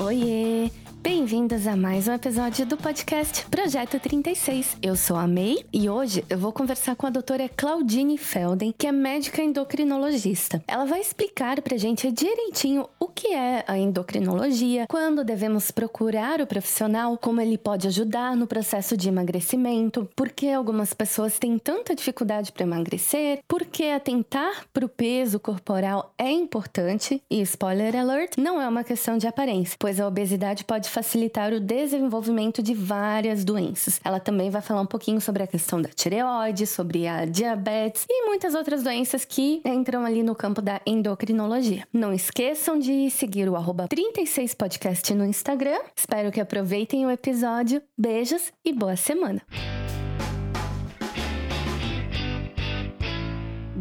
Oiê! Bem-vindas a mais um episódio do podcast Projeto 36. Eu sou a May e hoje eu vou conversar com a doutora Claudine Felden, que é médica endocrinologista. Ela vai explicar pra gente direitinho o que é a endocrinologia, quando devemos procurar o profissional, como ele pode ajudar no processo de emagrecimento, por que algumas pessoas têm tanta dificuldade para emagrecer, por que atentar pro peso corporal é importante e, spoiler alert, não é uma questão de aparência, pois a obesidade pode facilitar o desenvolvimento de várias doenças. Ela também vai falar um pouquinho sobre a questão da tireoide, sobre a diabetes e muitas outras doenças que entram ali no campo da endocrinologia. Não esqueçam de seguir o @36podcast no Instagram. Espero que aproveitem o episódio. Beijos e boa semana!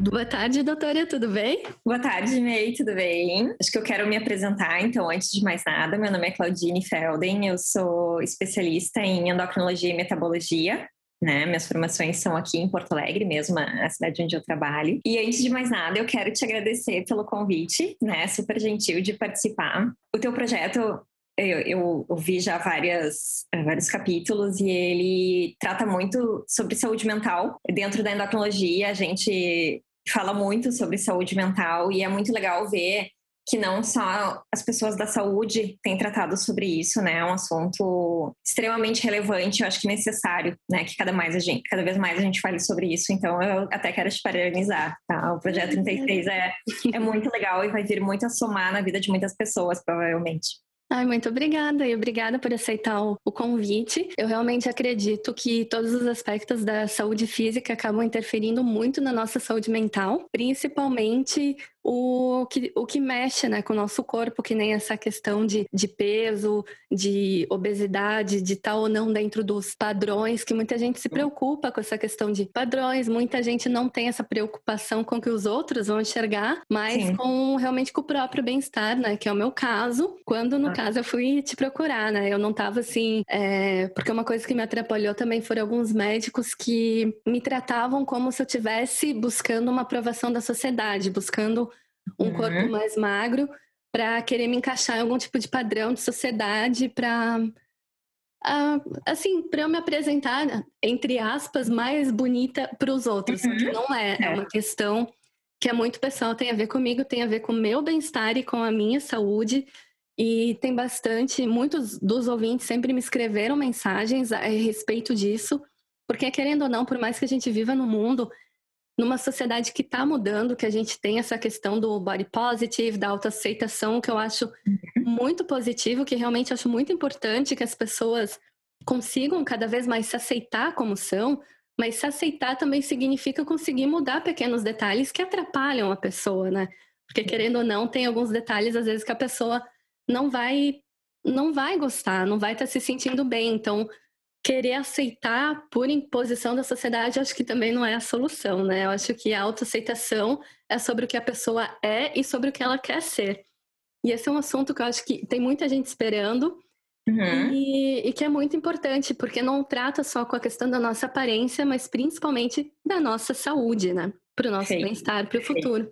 Boa tarde, doutora, tudo bem? Boa tarde, May, tudo bem? Acho que eu quero me apresentar, então, antes de mais nada. Meu nome é Claudine Felden, eu sou especialista em endocrinologia e metabologia, né? Minhas formações são aqui em Porto Alegre, mesmo a cidade onde eu trabalho. E antes de mais nada, eu quero te agradecer pelo convite, né? Super gentil de participar. O teu projeto... Eu ouvi já vários capítulos e ele trata muito sobre saúde mental. Dentro da endocrinologia, a gente fala muito sobre saúde mental e é muito legal ver que não só as pessoas da saúde têm tratado sobre isso, né? É um assunto extremamente relevante, eu acho que necessário, né? Que cada vez mais a gente fale sobre isso. Então, eu até quero te parabenizar, tá? O Projeto 36 é muito legal e vai vir muito a somar na vida de muitas pessoas, provavelmente. Ai, muito obrigada e obrigada por aceitar o convite. Eu realmente acredito que todos os aspectos da saúde física acabam interferindo muito na nossa saúde mental, principalmente o que mexe, né, com o nosso corpo, que nem essa questão de peso, de obesidade, de estar ou não dentro dos padrões, que muita gente se preocupa com essa questão de padrões, muita gente não tem essa preocupação com o que os outros vão enxergar, mas sim, realmente com o próprio bem-estar, né, que é o meu caso, quando no caso eu fui te procurar, né, eu não tava assim, porque uma coisa que me atrapalhou também foram alguns médicos que me tratavam como se eu estivesse buscando uma aprovação da sociedade, buscando um corpo mais magro para querer me encaixar em algum tipo de padrão de sociedade para eu me apresentar, entre aspas, mais bonita para os outros, que não é uma questão que é muito pessoal, tem a ver comigo, tem a ver com o meu bem-estar e com a minha saúde. E tem muitos dos ouvintes sempre me escreveram mensagens a respeito disso, porque querendo ou não, por mais que a gente viva no mundo, numa sociedade que está mudando, que a gente tem essa questão do body positive, da autoaceitação, que eu acho muito positivo, que realmente acho muito importante que as pessoas consigam cada vez mais se aceitar como são, mas se aceitar também significa conseguir mudar pequenos detalhes que atrapalham a pessoa, né? Porque querendo ou não, tem alguns detalhes às vezes que a pessoa não vai gostar, não vai estar se sentindo bem, então... Querer aceitar por imposição da sociedade, acho que também não é a solução, né? Eu acho que a autoaceitação é sobre o que a pessoa é e sobre o que ela quer ser. E esse é um assunto que eu acho que tem muita gente esperando e que é muito importante, porque não trata só com a questão da nossa aparência, mas principalmente da nossa saúde, né? Para o nosso bem-estar, para o futuro.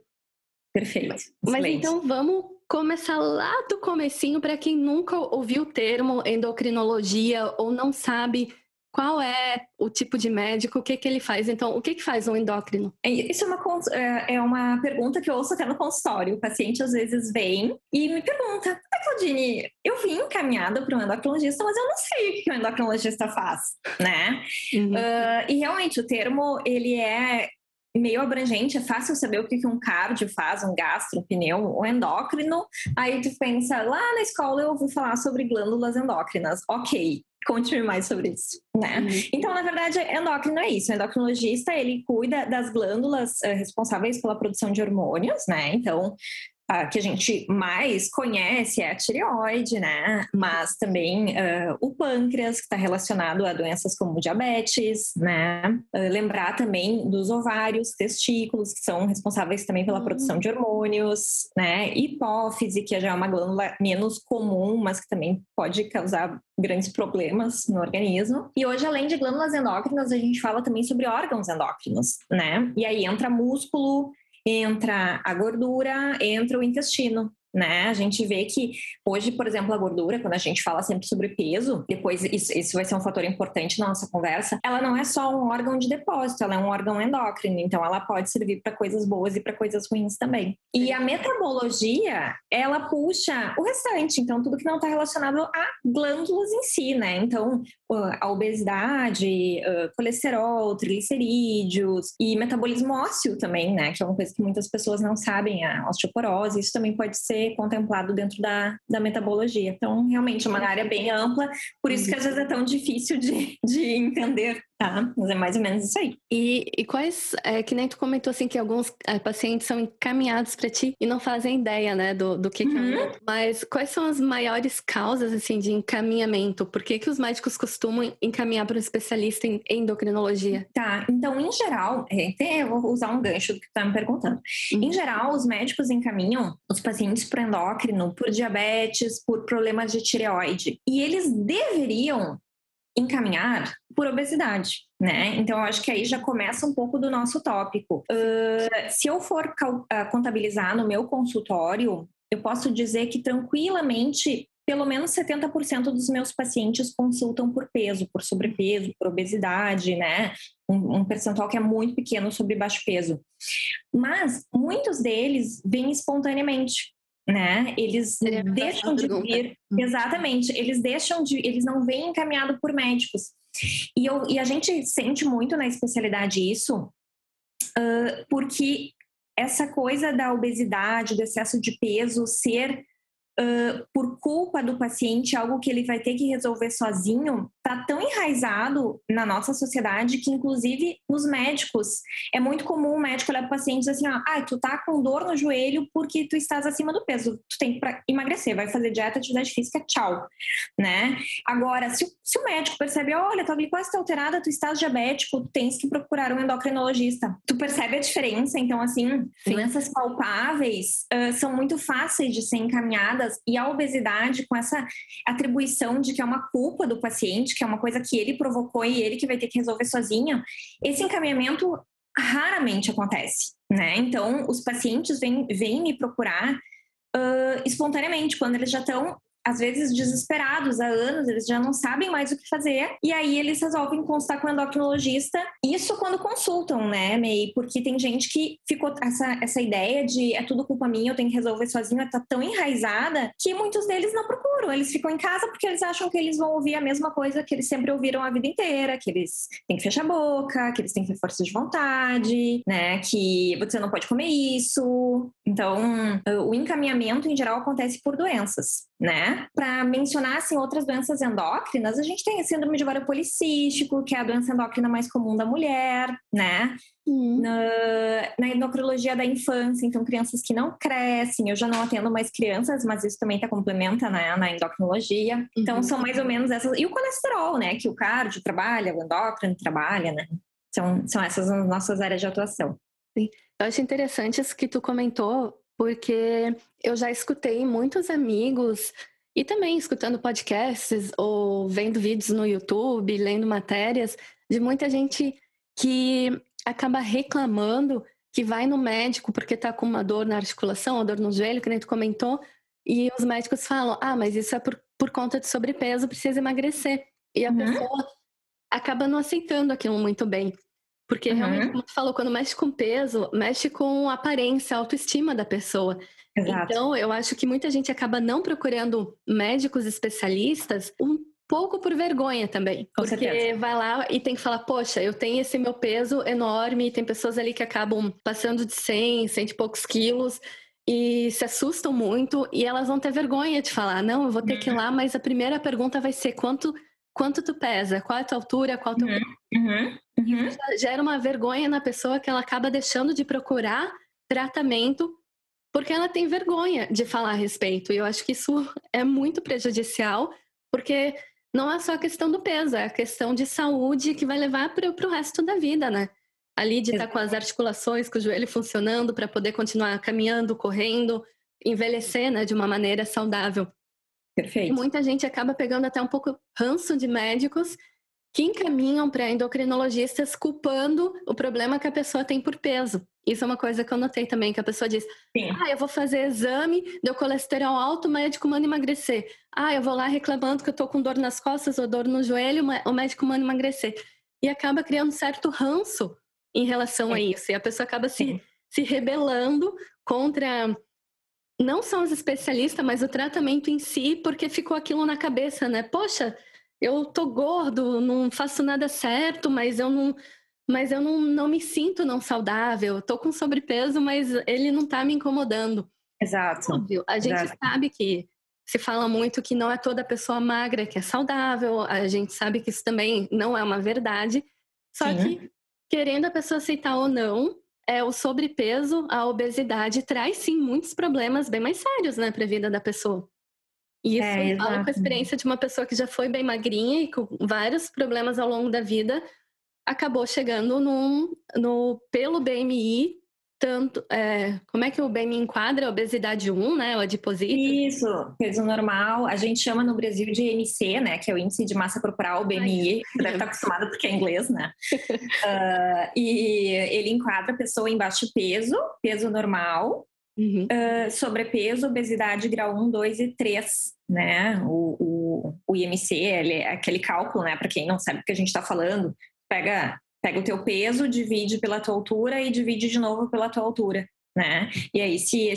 Perfeito. Mas então vamos começar lá do comecinho, para quem nunca ouviu o termo endocrinologia ou não sabe qual é o tipo de médico, o que que ele faz. Então, o que que faz um endócrino? Isso é uma pergunta que eu ouço até no consultório. O paciente às vezes vem e me pergunta: Claudine, eu vim encaminhada para um endocrinologista, mas eu não sei o que o endocrinologista faz, né? E realmente o termo, ele é meio abrangente, é fácil saber o que um cardio faz, um gastro, um pneu, um endócrino. Aí tu pensa, lá na escola eu ouvi falar sobre glândulas endócrinas. Ok, conte-me mais sobre isso, né? Então, na verdade, endócrino é isso. O endocrinologista, ele cuida das glândulas responsáveis pela produção de hormônios, né? Então, que a gente mais conhece é a tireoide, né? Mas também o pâncreas, que está relacionado a doenças como diabetes, né? Lembrar também dos ovários, testículos, que são responsáveis também pela produção de hormônios, né? Hipófise, que já é uma glândula menos comum, mas que também pode causar grandes problemas no organismo. E hoje, além de glândulas endócrinas, a gente fala também sobre órgãos endócrinos, né? E aí entra músculo, entra a gordura, entra o intestino, né? A gente vê que hoje, por exemplo, a gordura, quando a gente fala sempre sobre peso, depois isso vai ser um fator importante na nossa conversa, ela não é só um órgão de depósito, ela é um órgão endócrino, então ela pode servir para coisas boas e para coisas ruins também. E a metabologia, ela puxa o restante, então tudo que não está relacionado a glândulas em si, né? Então, a obesidade, colesterol, triglicerídeos e metabolismo ósseo também, né? Que é uma coisa que muitas pessoas não sabem, a osteoporose, isso também pode ser contemplado dentro da metabologia. Então, realmente, é uma área bem ampla, por isso que às vezes é tão difícil de entender, tá? Mas é mais ou menos isso aí. E quais, que nem tu comentou assim, que alguns pacientes são encaminhados para ti e não fazem ideia, né, do que é, mas quais são as maiores causas, assim, de encaminhamento? Por que os médicos costumam encaminhar para um especialista em endocrinologia? Tá, então, em geral, eu vou usar um gancho do que tu tá me perguntando. Em geral, os médicos encaminham os pacientes para endócrino, por diabetes, por problemas de tireoide. E eles deveriam encaminhar por obesidade, né? Então, eu acho que aí já começa um pouco do nosso tópico. Se eu for contabilizar no meu consultório, eu posso dizer que tranquilamente, pelo menos 70% dos meus pacientes consultam por peso, por sobrepeso, por obesidade, né? Um percentual que é muito pequeno sobre baixo peso. Mas muitos deles vêm espontaneamente, né? Eles deixam de vir, exatamente, eles não vêm encaminhado por médicos. E a gente sente muito na especialidade isso, porque essa coisa da obesidade, do excesso de peso ser por culpa do paciente, algo que ele vai ter que resolver sozinho, está tão enraizado na nossa sociedade que, inclusive, os médicos, é muito comum o médico olhar para o paciente e dizer assim, tu tá com dor no joelho porque tu estás acima do peso, tu tem que emagrecer, vai fazer dieta, atividade física, tchau, né? Agora, se o médico percebe, olha, tua glicose está alterada, tu estás diabético, tu tens que procurar um endocrinologista. Tu percebe a diferença? Então, assim, doenças palpáveis são muito fáceis de ser encaminhadas. E a obesidade, com essa atribuição de que é uma culpa do paciente, que é uma coisa que ele provocou e ele que vai ter que resolver sozinho, esse encaminhamento raramente acontece, né? Então, os pacientes vêm me procurar espontaneamente, quando eles já estão, às vezes, desesperados há anos, eles já não sabem mais o que fazer, e aí eles resolvem consultar com o endocrinologista, isso quando consultam, né, May? Porque tem gente que ficou essa ideia de é tudo culpa minha, eu tenho que resolver sozinho, tá tão enraizada que muitos deles não procuram, eles ficam em casa porque eles acham que eles vão ouvir a mesma coisa que eles sempre ouviram a vida inteira, que eles têm que fechar a boca, que eles têm que ter força de vontade, né, que você não pode comer isso. Então, o encaminhamento, em geral, acontece por doenças, né? Para mencionar, assim, outras doenças endócrinas, a gente tem a síndrome de ovário policístico, que é a doença endócrina mais comum da mulher, né? Na endocrinologia da infância, então crianças que não crescem, eu já não atendo mais crianças, mas isso também complementa na endocrinologia. Então, são mais ou menos essas. E o colesterol, né? Que o cardio trabalha, o endócrino trabalha, né? São essas as nossas áreas de atuação. Sim. Eu acho interessante isso que tu comentou, porque eu já escutei muitos amigos e também escutando podcasts ou vendo vídeos no YouTube, lendo matérias, de muita gente que acaba reclamando que vai no médico porque está com uma dor na articulação, uma dor no joelho, que nem tu comentou, e os médicos falam, mas isso é por conta de sobrepeso, precisa emagrecer. E a pessoa acaba não aceitando aquilo muito bem. Porque realmente, como tu falou, quando mexe com peso, mexe com a aparência, a autoestima da pessoa. Exato. Então, eu acho que muita gente acaba não procurando médicos especialistas, um pouco por vergonha também. Com porque certeza. Vai lá e tem que falar, poxa, eu tenho esse meu peso enorme, tem pessoas ali que acabam passando de 100, 100 e poucos quilos, e se assustam muito, e elas vão ter vergonha de falar, não, eu vou ter que ir lá, mas a primeira pergunta vai ser quanto tu pesa, qual a tua altura, qual o teu... Gera uma vergonha na pessoa que ela acaba deixando de procurar tratamento porque ela tem vergonha de falar a respeito. E eu acho que isso é muito prejudicial, porque não é só a questão do peso, é a questão de saúde que vai levar para o resto da vida, né? Ali de estar com as articulações, com o joelho funcionando para poder continuar caminhando, correndo, envelhecer, né, de uma maneira saudável. Perfeito. E muita gente acaba pegando até um pouco ranço de médicos que encaminham para endocrinologistas culpando o problema que a pessoa tem por peso. Isso é uma coisa que eu notei também, que a pessoa diz, sim, ah, eu vou fazer exame, deu colesterol alto, o médico manda emagrecer. Ah, eu vou lá reclamando que eu tô com dor nas costas ou dor no joelho, o médico manda emagrecer. E acaba criando um certo ranço em relação, sim, a isso. E a pessoa acaba se rebelando contra... não são os especialistas, mas o tratamento em si, porque ficou aquilo na cabeça, né? Poxa, eu tô gordo, não faço nada certo, mas eu não me sinto não saudável, eu tô com sobrepeso, mas ele não tá me incomodando. Exato. Óbvio, a gente sabe que se fala muito que não é toda pessoa magra que é saudável, a gente sabe que isso também não é uma verdade, só que querendo a pessoa aceitar ou não, o sobrepeso, a obesidade traz sim muitos problemas bem mais sérios, né, para a vida da pessoa. E isso eu falo com a experiência de uma pessoa que já foi bem magrinha e com vários problemas ao longo da vida, acabou chegando pelo BMI, tanto como é que o BMI enquadra a obesidade 1, né, o adiposito? Isso, peso normal, a gente chama no Brasil de IMC, né, que é o índice de massa corporal, o BMI, você deve estar acostumado porque é inglês, né, e ele enquadra a pessoa em baixo peso, peso normal, sobrepeso, obesidade grau 1, 2 e 3, né, o IMC, ele é aquele cálculo, né, para quem não sabe o que a gente está falando, pega o teu peso, divide pela tua altura e divide de novo pela tua altura, né? E aí, se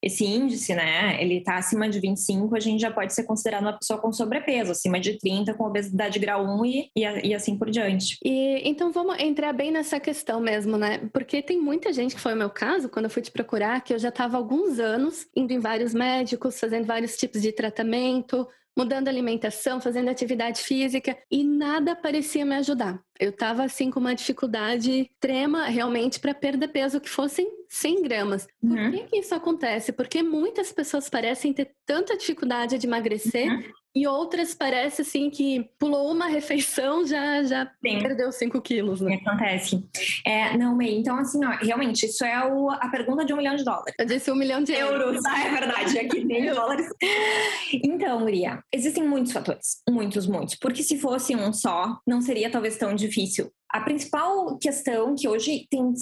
esse índice, né, ele tá acima de 25, a gente já pode ser considerado uma pessoa com sobrepeso, acima de 30, com obesidade grau 1 e assim por diante. E então, vamos entrar bem nessa questão mesmo, né? Porque tem muita gente, que foi o meu caso, quando eu fui te procurar, que eu já estava há alguns anos indo em vários médicos, fazendo vários tipos de tratamento, mudando a alimentação, fazendo atividade física, e nada parecia me ajudar. Eu estava assim com uma dificuldade extrema realmente para perder peso que fossem 100 gramas. Por que isso acontece? Porque muitas pessoas parecem ter tanta dificuldade de emagrecer e outras parece assim que pulou uma refeição já perdeu 5 quilos, né? Acontece. Não, May, então assim, ó, realmente, isso é a pergunta de $1 milhão. Eu disse €1 milhão. Ah, é verdade, aqui tem dólares. Então, Maria, existem muitos fatores, muitos, muitos, porque se fosse um só, não seria talvez tão difícil. A principal questão que hoje tem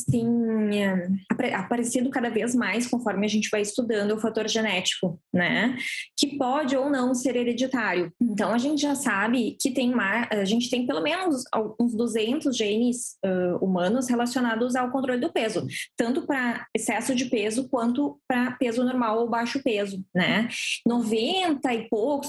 aparecido cada vez mais conforme a gente vai estudando é o fator genético, né? Que pode ou não ser hereditário. Então, a gente já sabe que a gente tem pelo menos uns 200 genes humanos relacionados ao controle do peso, tanto para excesso de peso quanto para peso normal ou baixo peso, né? 90 e poucos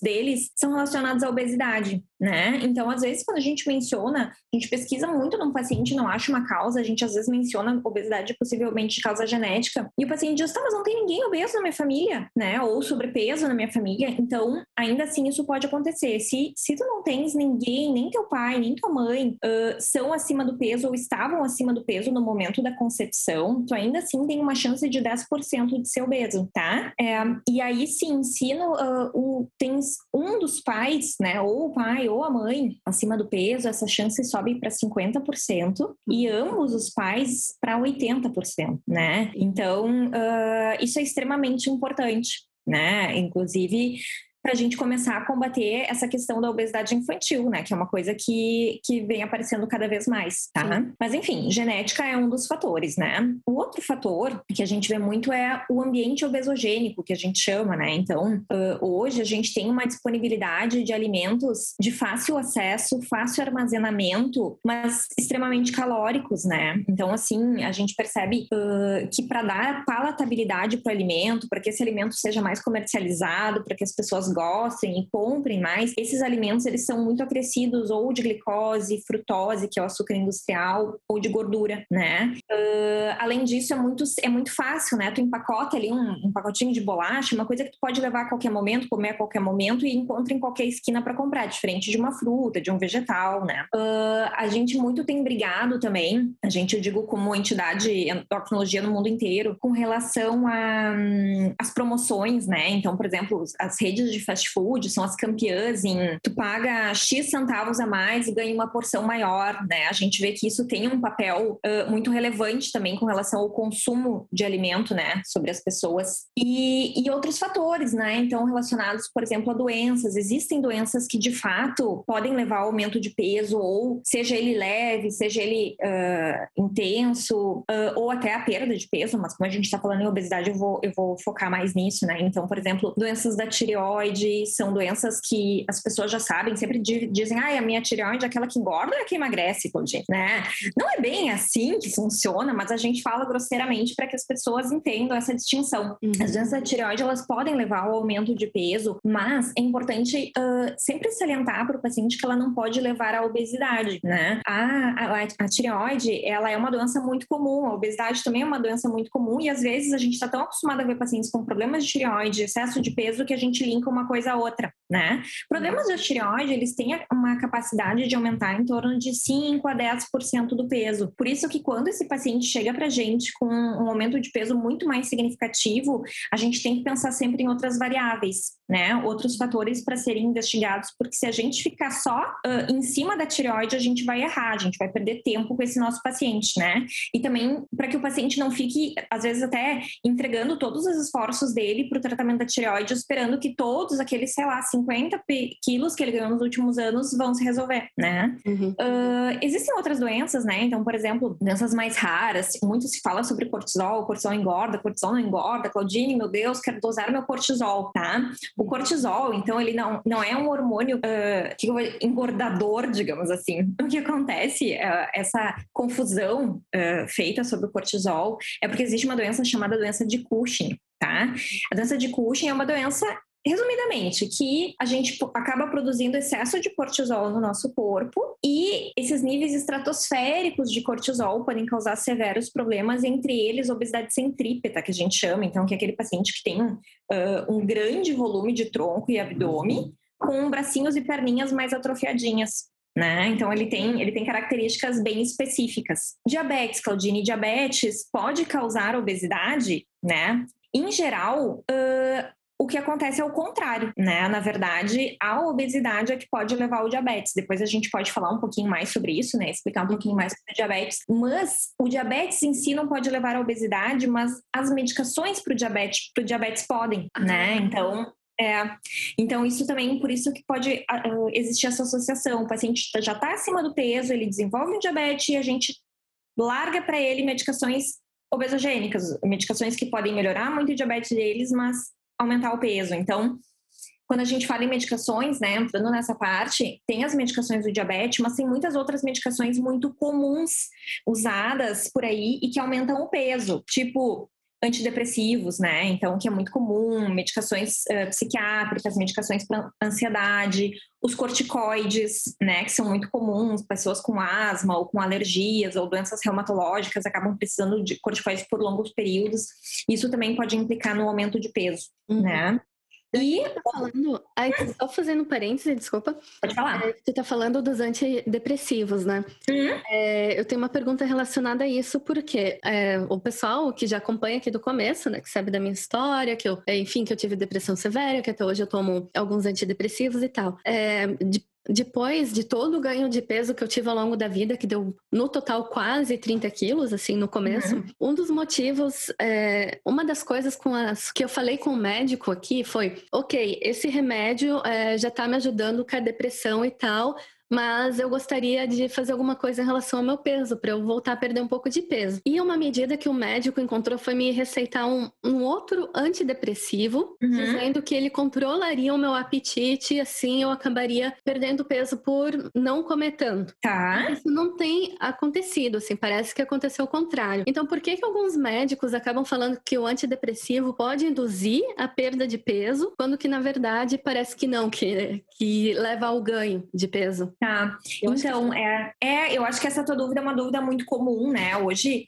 deles são relacionados à obesidade, né? Então, às vezes, quando a gente menciona, a gente pesquisa muito num paciente, não acha uma causa, a gente às vezes menciona obesidade possivelmente de causa genética, e o paciente diz, mas não tem ninguém obeso na minha família, né, ou sobrepeso na minha família, então ainda assim isso pode acontecer, se tu não tens ninguém, nem teu pai, nem tua mãe são acima do peso ou estavam acima do peso no momento da concepção, tu ainda assim tem uma chance de 10% de ser obeso, tá? E aí sim, se tens um dos pais, né, ou o pai ou a mãe acima do peso, essa chance sobe para 50% e ambos os pais para 80%, né? Então, isso é extremamente importante, né? Inclusive, para a gente começar a combater essa questão da obesidade infantil, né? Que é uma coisa que vem aparecendo cada vez mais, tá? Sim. Mas enfim, genética é um dos fatores, né? O outro fator que a gente vê muito é o ambiente obesogênico, que a gente chama, né? Então, hoje a gente tem uma disponibilidade de alimentos de fácil acesso, fácil armazenamento, mas extremamente calóricos, né? Então, assim, a gente percebe que para dar palatabilidade para o alimento, para que esse alimento seja mais comercializado, para que as pessoas gostem e comprem mais, esses alimentos eles são muito acrescidos ou de glicose, frutose, que é o açúcar industrial, ou de gordura, né? Além disso, é muito fácil, né? Tu empacota ali um pacotinho de bolacha, uma coisa que tu pode levar a qualquer momento, comer a qualquer momento e encontra em qualquer esquina para comprar, diferente de uma fruta, de um vegetal, né? A gente muito tem brigado também, a gente, eu digo como entidade endocrinologia no mundo inteiro, com relação às promoções, né? Então, por exemplo, as redes de fast food são as campeãs em tu paga X centavos a mais e ganha uma porção maior, né? A gente vê que isso tem um papel muito relevante também com relação ao consumo de alimento, né? Sobre as pessoas. E outros fatores, né? Então, relacionados, por exemplo, a doenças. Existem doenças que, de fato, podem levar ao aumento de peso, ou seja ele leve, seja ele intenso, ou até a perda de peso, mas como a gente está falando em obesidade, eu vou focar mais nisso, né? Então, por exemplo, doenças da tireoide são doenças que as pessoas já sabem, sempre dizem, a minha tireoide é aquela que engorda ou é que emagrece, Claudine, né? Não é bem assim que funciona, mas a gente fala grosseiramente para que as pessoas entendam essa distinção. As doenças da tireoide, elas podem levar ao aumento de peso, mas é importante sempre salientar para o paciente que ela não pode levar à obesidade, né? A tireoide, ela é uma doença muito comum, a obesidade também é uma doença muito comum e às vezes a gente está tão acostumado a ver pacientes com problemas de tireoide, excesso de peso, que a gente linka uma coisa a outra, né? Problemas da tireoide, eles têm uma capacidade de aumentar em torno de 5 a 10% do peso. Por isso que quando esse paciente chega pra gente com um aumento de peso muito mais significativo, a gente tem que pensar sempre em outras variáveis, né? Outros fatores para serem investigados, porque se a gente ficar só em cima da tireoide, a gente vai errar, a gente vai perder tempo com esse nosso paciente, né? E também para que o paciente não fique, às vezes, até entregando todos os esforços dele para o tratamento da tireoide, esperando que todos aqueles, sei lá, 50 quilos que ele ganhou nos últimos anos vão se resolver, né? Uhum. Existem outras doenças, né? Então, por exemplo, doenças mais raras, muito se fala sobre cortisol não engorda, Claudine, meu Deus, quero dosar meu cortisol, tá? O cortisol, então, ele não é um hormônio engordador, digamos assim. O que acontece, essa confusão feita sobre o cortisol, é porque existe uma doença chamada doença de Cushing, tá? A doença de Cushing é uma doença, resumidamente, que a gente acaba produzindo excesso de cortisol no nosso corpo e esses níveis estratosféricos de cortisol podem causar severos problemas, entre eles obesidade centrípeta, que a gente chama, então, que é aquele paciente que tem um grande volume de tronco e abdômen com bracinhos e perninhas mais atrofiadinhas, né? Então, ele tem características bem específicas. Diabetes, Claudine, diabetes pode causar obesidade, né? Em geral, o que acontece é o contrário, né? Na verdade, a obesidade é que pode levar ao diabetes. Depois a gente pode falar um pouquinho mais sobre isso, né? Explicar um pouquinho mais sobre o diabetes. Mas o diabetes em si não pode levar à obesidade, mas as medicações pro diabetes podem, né? Então, isso também, por isso que pode existir essa associação. O paciente já está acima do peso, ele desenvolve um diabetes e a gente larga para ele medicações obesogênicas, medicações que podem melhorar muito o diabetes deles, mas aumentar o peso. Então, quando a gente fala em medicações, né, entrando nessa parte, tem as medicações do diabetes, mas tem muitas outras medicações muito comuns usadas por aí e que aumentam o peso, tipo antidepressivos, né, então que é muito comum, medicações psiquiátricas, medicações para ansiedade, os corticoides, né, que são muito comuns, pessoas com asma ou com alergias ou doenças reumatológicas acabam precisando de corticoides por longos períodos, isso também pode implicar no aumento de peso, né. E só fazendo parênteses, desculpa. Pode falar. Você está falando dos antidepressivos, né? Uhum. Eu tenho uma pergunta relacionada a isso, porque o pessoal que já acompanha aqui do começo, né? Que sabe da minha história, que eu tive depressão severa, que até hoje eu tomo alguns antidepressivos e tal. Depois de todo o ganho de peso que eu tive ao longo da vida, que deu no total quase 30 quilos, assim, no começo, um dos motivos, uma das coisas que eu falei com o médico aqui foi, ok, esse remédio já tá me ajudando com a depressão e tal, mas eu gostaria de fazer alguma coisa em relação ao meu peso, para eu voltar a perder um pouco de peso. E uma medida que o médico encontrou foi me receitar um outro antidepressivo, dizendo que ele controlaria o meu apetite e assim eu acabaria perdendo peso por não comer tanto. Tá. Isso não tem acontecido, assim, parece que aconteceu o contrário. Então, por que que alguns médicos acabam falando que o antidepressivo pode induzir a perda de peso, quando que, na verdade, parece que não, que leva ao ganho de peso? Tá. Então, eu acho que essa tua dúvida é uma dúvida muito comum, né? Hoje,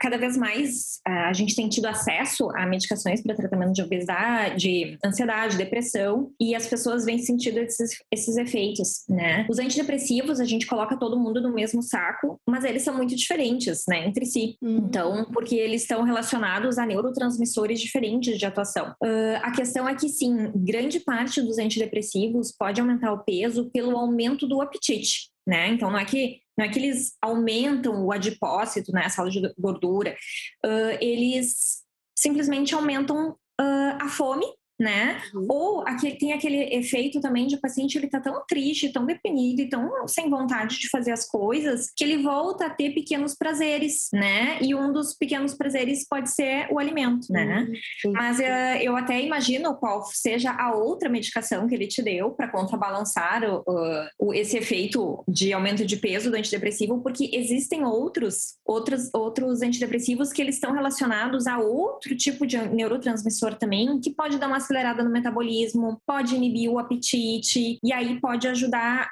cada vez mais a gente tem tido acesso a medicações para tratamento de obesidade, ansiedade, depressão, e as pessoas vêm sentindo esses efeitos, né? Os antidepressivos, a gente coloca todo mundo no mesmo saco, mas eles são muito diferentes, né, entre si. Então, porque eles estão relacionados a neurotransmissores diferentes de atuação. A questão é que, sim, grande parte dos antidepressivos pode aumentar o peso pelo aumento do apetite, né? Então, não é que eles aumentam o adipócito, né, a sala de gordura, eles simplesmente aumentam a fome, né? Ou tem aquele efeito também de o paciente, ele tá tão triste, tão deprimido e tão sem vontade de fazer as coisas, que ele volta a ter pequenos prazeres, né? E um dos pequenos prazeres pode ser o alimento, né? Mas eu até imagino qual seja a outra medicação que ele te deu para contrabalançar esse efeito de aumento de peso do antidepressivo, porque existem outros antidepressivos que eles estão relacionados a outro tipo de neurotransmissor também, que pode dar uma acelerada no metabolismo, pode inibir o apetite, e aí pode ajudar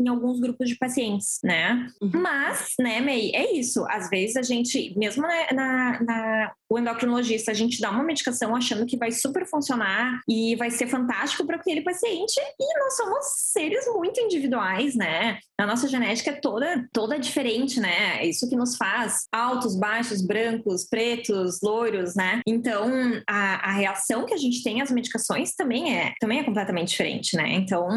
em alguns grupos de pacientes, né? Mas, né, May, é isso. Às vezes a gente, mesmo o endocrinologista, a gente dá uma medicação achando que vai super funcionar e vai ser fantástico para aquele paciente, e nós somos seres muito individuais, né? A nossa genética é toda diferente, né? É isso que nos faz altos, baixos, brancos, pretos, loiros, né? Então, a reação que a gente tem às medicações também é completamente diferente, né? Então,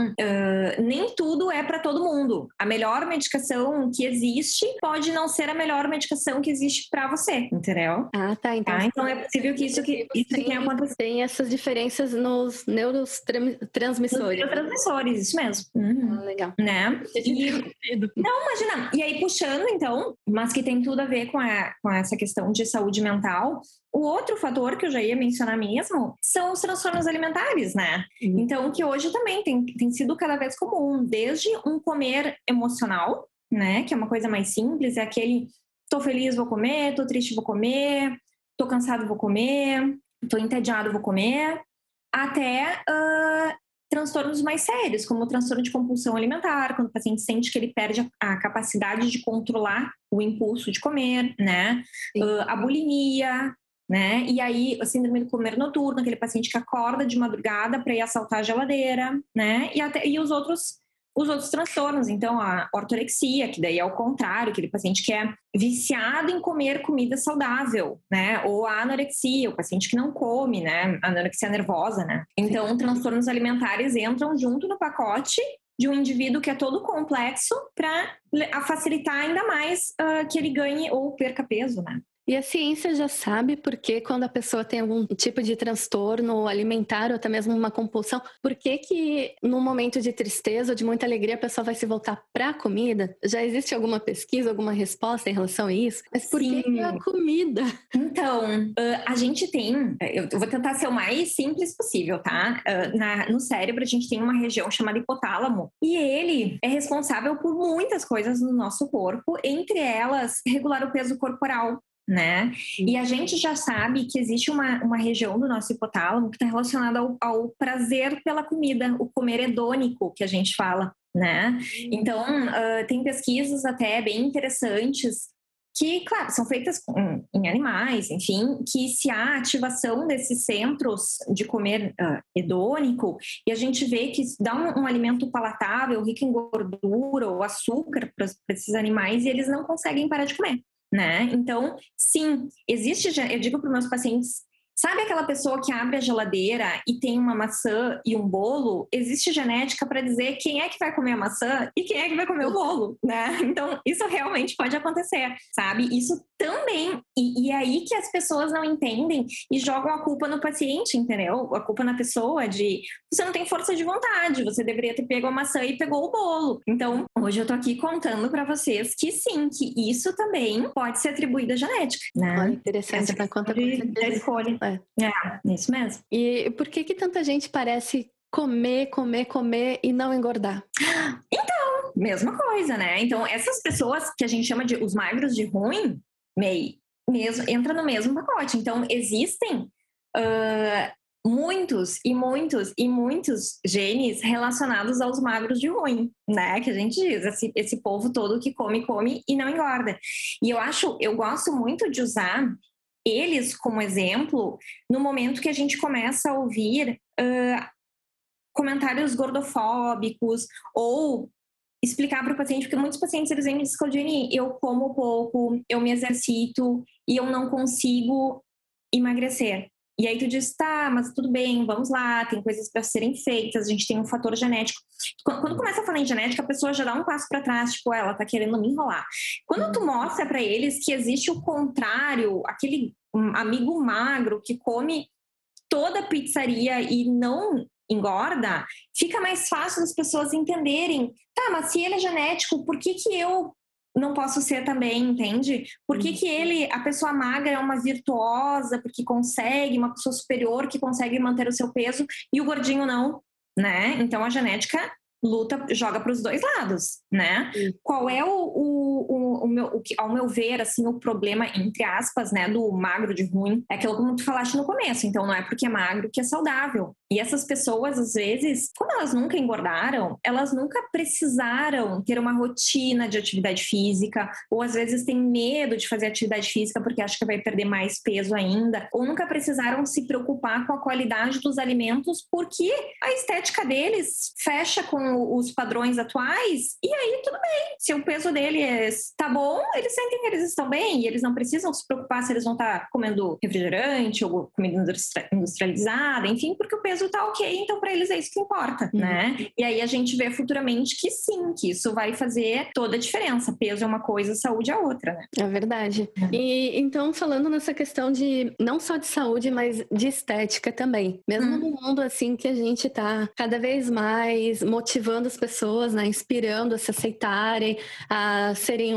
nem tudo é para todo mundo. A melhor medicação que existe pode não ser a melhor medicação que existe para você, entendeu? Ah, tá. Então é possível que isso que tenha acontecido. Tem essas diferenças nos neurotransmissores. Nos neurotransmissores, isso mesmo. Ah, legal. Né? Não, imagina. E aí, puxando, então, mas que tem tudo a ver com essa questão de saúde mental. O outro fator que eu já ia mencionar mesmo são os transtornos alimentares, né? Então, que hoje também tem sido cada vez comum, desde um comer emocional, né? Que é uma coisa mais simples, é aquele tô feliz, vou comer, tô triste, vou comer, tô cansado, vou comer, tô entediado, vou comer, até transtornos mais sérios, como o transtorno de compulsão alimentar, quando o paciente sente que ele perde a capacidade de controlar o impulso de comer, né? A bulimia, né? E aí, a síndrome do comer noturno, aquele paciente que acorda de madrugada para ir assaltar a geladeira, né? E os outros transtornos, então a ortorexia, que daí é o contrário, aquele paciente que é viciado em comer comida saudável, né? Ou a anorexia, o paciente que não come, né? Anorexia nervosa, né? Então, transtornos alimentares entram junto no pacote de um indivíduo que é todo complexo para facilitar ainda mais que ele ganhe ou perca peso, né? E a ciência já sabe por que, quando a pessoa tem algum tipo de transtorno alimentar ou até mesmo uma compulsão, por que que num momento de tristeza ou de muita alegria a pessoa vai se voltar para a comida? Já existe alguma pesquisa, alguma resposta em relação a isso? Mas por que a comida? Então, a gente tem... Eu vou tentar ser o mais simples possível, tá? No cérebro a gente tem uma região chamada hipotálamo, e ele é responsável por muitas coisas no nosso corpo, entre elas regular o peso corporal, né? E a gente já sabe que existe uma região do nosso hipotálamo que está relacionada ao prazer pela comida, o comer hedônico que a gente fala, né? Então, tem pesquisas até bem interessantes que, claro, são feitas em animais, enfim, que se há ativação desses centros de comer hedônico, e a gente vê que dá um alimento palatável, rico em gordura ou açúcar para esses animais, e eles não conseguem parar de comer, né? Então, sim, existe, eu digo para os meus pacientes, Sabe aquela pessoa que abre a geladeira e tem uma maçã e um bolo? Existe genética para dizer quem é que vai comer a maçã e quem é que vai comer o bolo, né? Então, isso realmente pode acontecer, sabe? Isso também. E aí que as pessoas não entendem e jogam a culpa no paciente, entendeu? A culpa na pessoa de você não tem força de vontade, você deveria ter pego a maçã e pegou o bolo. Então, hoje eu tô aqui contando para vocês que sim, que isso também pode ser atribuído à genética, né? Olha, interessante. Essa conta da escolha. É, isso mesmo. E por que tanta gente parece comer e não engordar? Então, mesma coisa, né? Então, essas pessoas que a gente chama de os magros de ruim, mesmo, entra no mesmo pacote. Então, existem muitos genes relacionados aos magros de ruim, né? Que a gente diz, esse povo todo que come e não engorda. E eu gosto muito de usar eles como exemplo no momento que a gente começa a ouvir comentários gordofóbicos ou explicar para o paciente, porque muitos pacientes eles vêm me dizer, Claudine, eu como pouco, eu me exercito e eu não consigo emagrecer. E aí tu diz, tá, mas tudo bem, vamos lá, tem coisas para serem feitas, a gente tem um fator genético. Quando começa a falar em genética, a pessoa já dá um passo para trás, tipo, ela tá querendo me enrolar. Quando tu mostra para eles que existe o contrário, aquele amigo magro que come toda a pizzaria e não engorda, fica mais fácil das pessoas entenderem, tá, mas se ele é genético, por que que eu não posso ser também, entende? Por que ele, a pessoa magra é uma virtuosa, porque consegue, uma pessoa superior que consegue manter o seu peso e o gordinho não, né? Então a genética joga para os dois lados, né? Sim. Qual é ao meu ver, assim, o problema, entre aspas, né, do magro de ruim? É aquilo como tu falaste no começo, então não é porque é magro que é saudável. E essas pessoas, às vezes, como elas nunca engordaram, elas nunca precisaram ter uma rotina de atividade física, ou às vezes tem medo de fazer atividade física porque acha que vai perder mais peso ainda, ou nunca precisaram se preocupar com a qualidade dos alimentos porque a estética deles fecha com os padrões atuais, e aí tudo bem. Se o peso deles tá bom, eles sentem que eles estão bem e eles não precisam se preocupar se eles vão estar comendo refrigerante ou comida industrializada, enfim, porque o peso tá ok, então para eles é isso que importa, né? E aí a gente vê futuramente que sim, que isso vai fazer toda a diferença. Peso é uma coisa, saúde é outra, né? É verdade. E então, falando nessa questão de, não só de saúde, mas de estética também. Mesmo no mundo, assim, que a gente tá cada vez mais motivando as pessoas, né? Inspirando a se aceitarem, a serem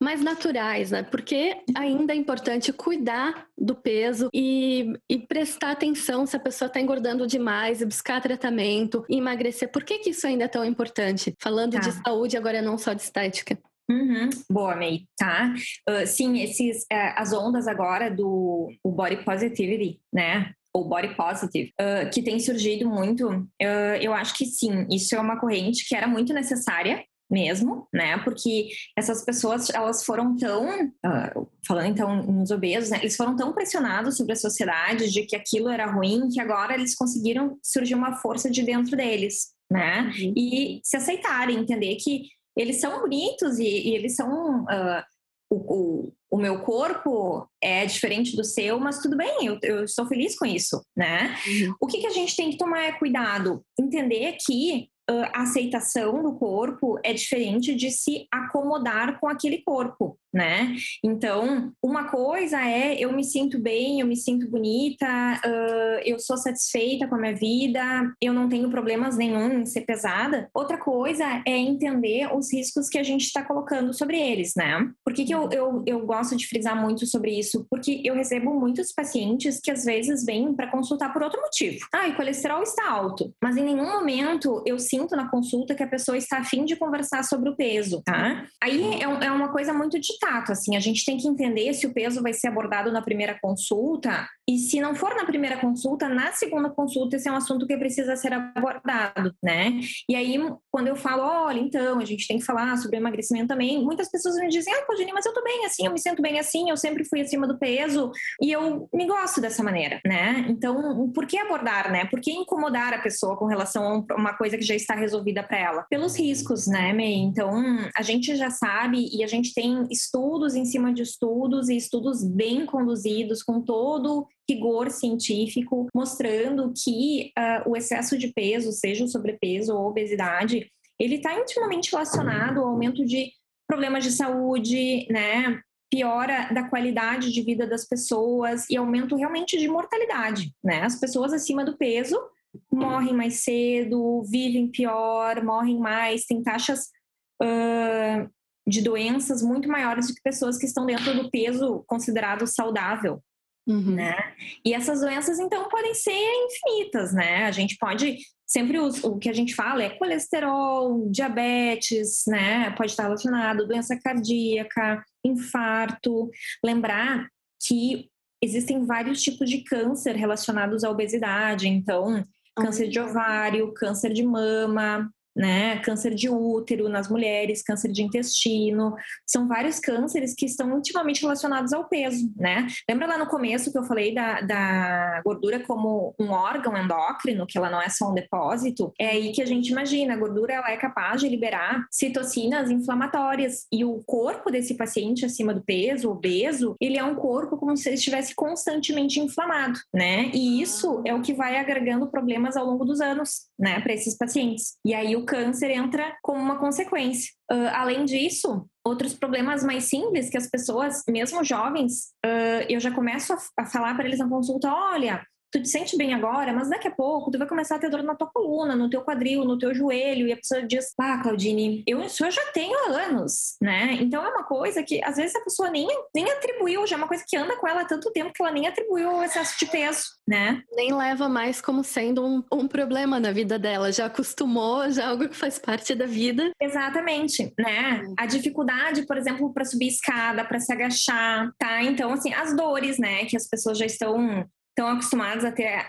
mais naturais, né? Porque ainda é importante cuidar do peso e prestar atenção se a pessoa está engordando demais e buscar tratamento, emagrecer. Por que isso ainda é tão importante? Falando de saúde, agora não só de estética. Boa, May, tá? Sim, as ondas agora do body positivity, né? Ou body positive, que tem surgido muito, eu acho que sim, isso é uma corrente que era muito necessária mesmo, né, porque essas pessoas, elas foram tão, falando então nos obesos, né, eles foram tão pressionados sobre a sociedade de que aquilo era ruim, que agora eles conseguiram surgir uma força de dentro deles, né, e se aceitarem, entender que eles são bonitos e eles são... O meu corpo é diferente do seu, mas tudo bem, eu estou feliz com isso, né? O que a gente tem que tomar é cuidado, entender que a aceitação do corpo é diferente de se acomodar com aquele corpo, né? Então, uma coisa é eu me sinto bem, eu me sinto bonita, eu sou satisfeita com a minha vida, eu não tenho problemas nenhum em ser pesada. Outra coisa é entender os riscos que a gente está colocando sobre eles, né? Por que eu gosto de frisar muito sobre isso? Porque eu recebo muitos pacientes que às vezes vêm para consultar por outro motivo. Ah, o colesterol está alto, mas em nenhum momento eu sinto na consulta que a pessoa está a fim de conversar sobre o peso, tá? Aí é uma coisa muito de tato, assim, a gente tem que entender se o peso vai ser abordado na primeira consulta e se não for na primeira consulta, na segunda consulta esse é um assunto que precisa ser abordado, né? E aí, quando eu falo, olha, então, a gente tem que falar sobre emagrecimento também, muitas pessoas me dizem, Claudine, mas eu tô bem assim, eu me sinto bem assim, eu sempre fui acima do peso e eu me gosto dessa maneira, né? Então, por que abordar, né? Por que incomodar a pessoa com relação a uma coisa que já está resolvida para ela? Pelos riscos, né, May? Então, a gente já sabe e a gente tem estudos em cima de estudos e estudos bem conduzidos com todo rigor científico mostrando que o excesso de peso, seja o sobrepeso ou a obesidade, ele está intimamente relacionado ao aumento de problemas de saúde, né? Piora da qualidade de vida das pessoas e aumento realmente de mortalidade, né? As pessoas acima do peso morrem mais cedo, vivem pior, morrem mais, tem taxas de doenças muito maiores do que pessoas que estão dentro do peso considerado saudável, né? E essas doenças, então, podem ser infinitas, né? A gente pode... Sempre o que a gente fala é colesterol, diabetes, né? Pode estar relacionado, doença cardíaca, infarto. Lembrar que existem vários tipos de câncer relacionados à obesidade. Então, câncer de ovário, câncer de mama, né? Câncer de útero nas mulheres, câncer de intestino. São vários cânceres que estão intimamente relacionados ao peso, né? Lembra lá no começo que eu falei da gordura como um órgão endócrino, que ela não é só um depósito? É aí que a gente imagina, a gordura ela é capaz de liberar citocinas inflamatórias e o corpo desse paciente acima do peso, obeso, ele é um corpo como se ele estivesse constantemente inflamado, né? E isso é o que vai agregando problemas ao longo dos anos, né, para esses pacientes. E aí o câncer entra como uma consequência. Além disso, outros problemas mais simples que as pessoas, mesmo jovens, eu já começo a falar para eles na consulta: olha, tu te sente bem agora, mas daqui a pouco tu vai começar a ter dor na tua coluna, no teu quadril, no teu joelho. E a pessoa diz: ah, Claudine, isso eu já tenho há anos, né? Então é uma coisa que às vezes a pessoa nem atribuiu, já é uma coisa que anda com ela há tanto tempo que ela nem atribuiu o excesso de peso, né? Nem leva mais como sendo um problema na vida dela, já acostumou, já é algo que faz parte da vida. Exatamente, né? A dificuldade, por exemplo, para subir escada, para se agachar, tá? Então, assim, as dores, né, que as pessoas já estão acostumados a ter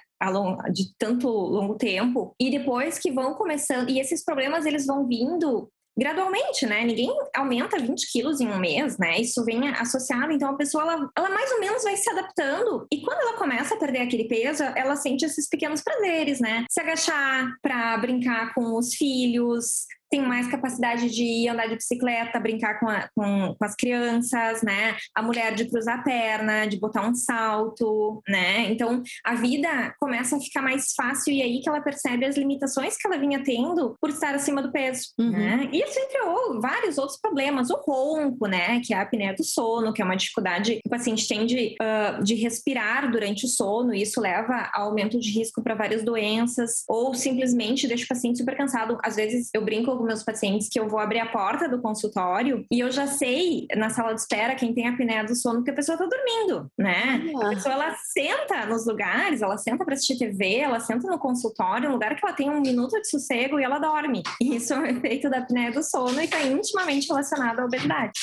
de tanto longo tempo, e depois que vão começando, e esses problemas eles vão vindo gradualmente, né? Ninguém aumenta 20 quilos em um mês, né? Isso vem associado, então a pessoa ela mais ou menos vai se adaptando, e quando ela começa a perder aquele peso, ela sente esses pequenos prazeres, né? Se agachar para brincar com os filhos, tem mais capacidade de andar de bicicleta, brincar com as crianças, né? A mulher de cruzar a perna, de botar um salto, né? Então, a vida começa a ficar mais fácil e aí que ela percebe as limitações que ela vinha tendo por estar acima do peso, né? Isso entre vários outros problemas. O ronco, né? Que é a apneia do sono, que é uma dificuldade que o paciente tem de respirar durante o sono, e isso leva a aumento de risco para várias doenças, ou simplesmente deixa o paciente super cansado. Às vezes, eu brinco com meus pacientes que eu vou abrir a porta do consultório e eu já sei, na sala de espera, quem tem a apneia do sono, que a pessoa tá dormindo, né? A pessoa, ela senta nos lugares, ela senta pra assistir TV, ela senta no consultório, um lugar que ela tem um minuto de sossego e ela dorme. E isso é um efeito da apneia do sono e tá intimamente relacionado à obesidade.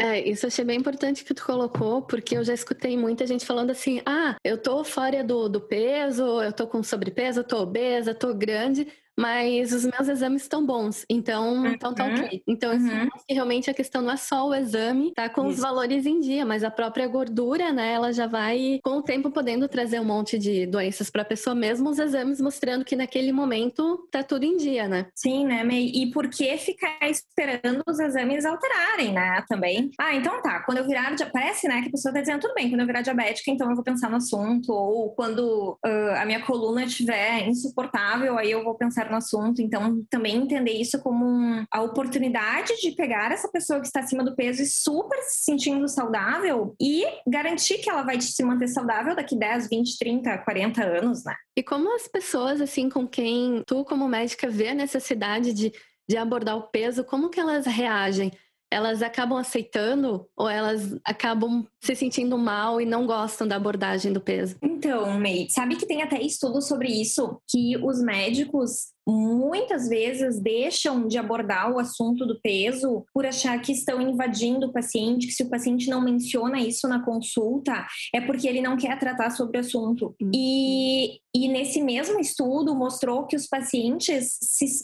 É, isso eu achei bem importante que tu colocou, porque eu já escutei muita gente falando assim: ah, eu tô fora do peso, eu tô com sobrepeso, eu tô obesa, tô grande, mas os meus exames estão bons, então tá ok. Então, isso mostra que realmente a questão não é só o exame, tá com os valores em dia, mas a própria gordura, né, ela já vai, com o tempo, podendo trazer um monte de doenças pra pessoa, mesmo os exames mostrando que naquele momento tá tudo em dia, né? Sim, né, May? E por que ficar esperando os exames alterarem, né, também? Ah, então tá, quando eu virar... Parece, né, que a pessoa tá dizendo: tudo bem, quando eu virar diabética, então eu vou pensar no assunto, ou quando a minha coluna estiver insuportável, aí eu vou pensar no assunto. Então, também entender isso como a oportunidade de pegar essa pessoa que está acima do peso e super se sentindo saudável e garantir que ela vai se manter saudável daqui 10, 20, 30, 40 anos, né? E como as pessoas, assim, com quem tu como médica vê a necessidade de abordar o peso, como que elas reagem? Elas acabam aceitando ou elas acabam se sentindo mal e não gostam da abordagem do peso? Então, May, sabe que tem até estudos sobre isso, que os médicos muitas vezes deixam de abordar o assunto do peso por achar que estão invadindo o paciente, que se o paciente não menciona isso na consulta, é porque ele não quer tratar sobre o assunto. E nesse mesmo estudo mostrou que os pacientes,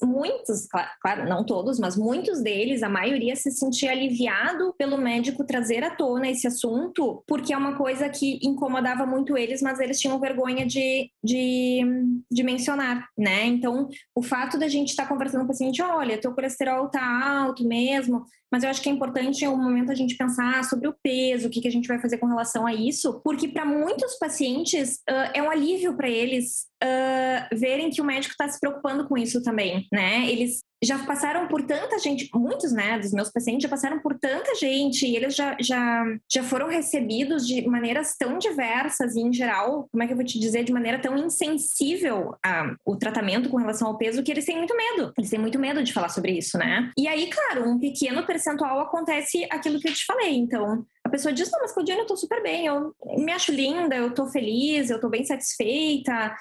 muitos, claro, não todos, mas muitos deles, a maioria, se sentia aliviado pelo médico trazer à tona esse assunto, porque é uma coisa que incomodava muito eles, mas eles tinham vergonha de mencionar, né? Então, o fato da gente estar conversando com o paciente, olha, teu colesterol tá alto mesmo, mas eu acho que é importante em algum momento a gente pensar sobre o peso, o que a gente vai fazer com relação a isso, porque para muitos pacientes é um alívio para eles verem que o médico está se preocupando com isso também, né? Eles já passaram por tanta gente, muitos, né, dos meus pacientes já passaram por tanta gente e eles já foram recebidos de maneiras tão diversas e, em geral, como é que eu vou te dizer, de maneira tão insensível o tratamento com relação ao peso, que eles têm muito medo. Eles têm muito medo de falar sobre isso, né? E aí, claro, um pequeno percentual acontece aquilo que eu te falei. Então, a pessoa diz, não, mas Claudine, eu tô super bem, eu me acho linda, eu tô feliz, eu tô bem satisfeita.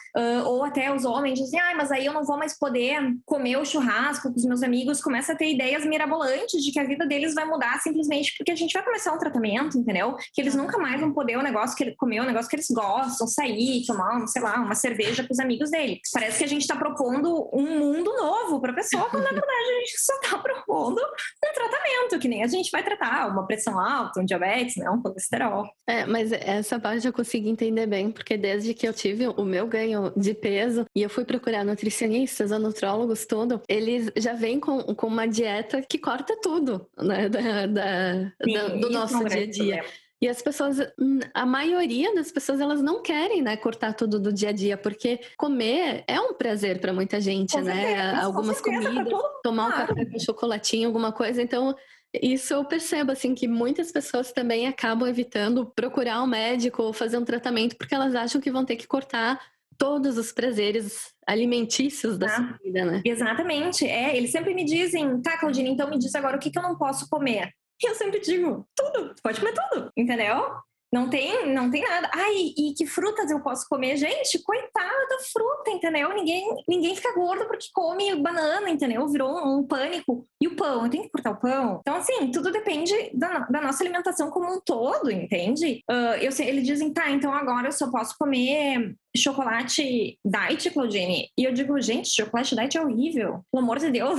Ou até os homens dizem, ai, mas aí eu não vou mais poder comer o churrasco com os meus amigos, começa a ter ideias mirabolantes de que a vida deles vai mudar simplesmente porque a gente vai começar um tratamento, entendeu? Que eles nunca mais vão poder comer o negócio que eles gostam, sair, tomar, sei lá, uma cerveja com os amigos dele. Parece que a gente tá propondo um mundo novo pra pessoa, quando na verdade a gente só tá propondo um tratamento, que nem a gente vai tratar uma pressão alta, um diabetes, né, um colesterol. É, mas essa parte eu consegui entender bem, porque desde que eu tive o meu ganho de peso e eu fui procurar nutricionistas ou nutrólogos, tudo, eles já vêm com uma dieta que corta tudo, né, do nosso dia a dia. E as pessoas, a maioria das pessoas, elas não querem, né, cortar tudo do dia a dia, porque comer é um prazer para muita gente, com né? Certeza, algumas comidas, tomar um café com chocolatinho, alguma coisa, então... Isso eu percebo, assim, que muitas pessoas também acabam evitando procurar um médico ou fazer um tratamento porque elas acham que vão ter que cortar todos os prazeres alimentícios da sua vida, né? Exatamente, eles sempre me dizem, tá, Claudine, então me diz agora o que eu não posso comer. E eu sempre digo, tudo, pode comer tudo, entendeu? Não tem nada. Ai, e que frutas eu posso comer? Gente, coitada da fruta, entendeu? Ninguém fica gordo porque come banana, entendeu? Virou um pânico. E o pão? Eu tenho que cortar o pão? Então, assim, tudo depende da nossa alimentação como um todo, entende? Eles dizem, tá, então agora eu só posso comer chocolate diet, Claudine. E eu digo, gente, chocolate diet é horrível. Pelo amor de Deus,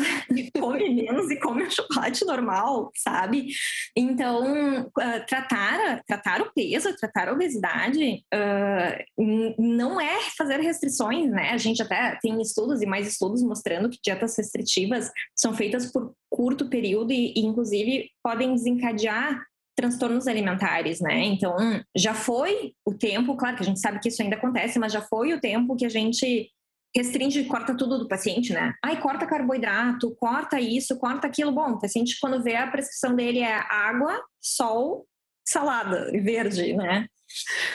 come menos e come um chocolate normal, sabe? Então, tratar o peso, tratar a obesidade, não é fazer restrições, né? A gente até tem estudos e mais estudos mostrando que dietas restritivas são feitas por curto período e inclusive, podem desencadear transtornos alimentares, né? Então, já foi o tempo, claro que a gente sabe que isso ainda acontece, mas já foi o tempo que a gente restringe e corta tudo do paciente, né? Ai, corta carboidrato, corta isso, corta aquilo. Bom, o paciente, quando vê a prescrição dele, é água, sol, salada verde, né?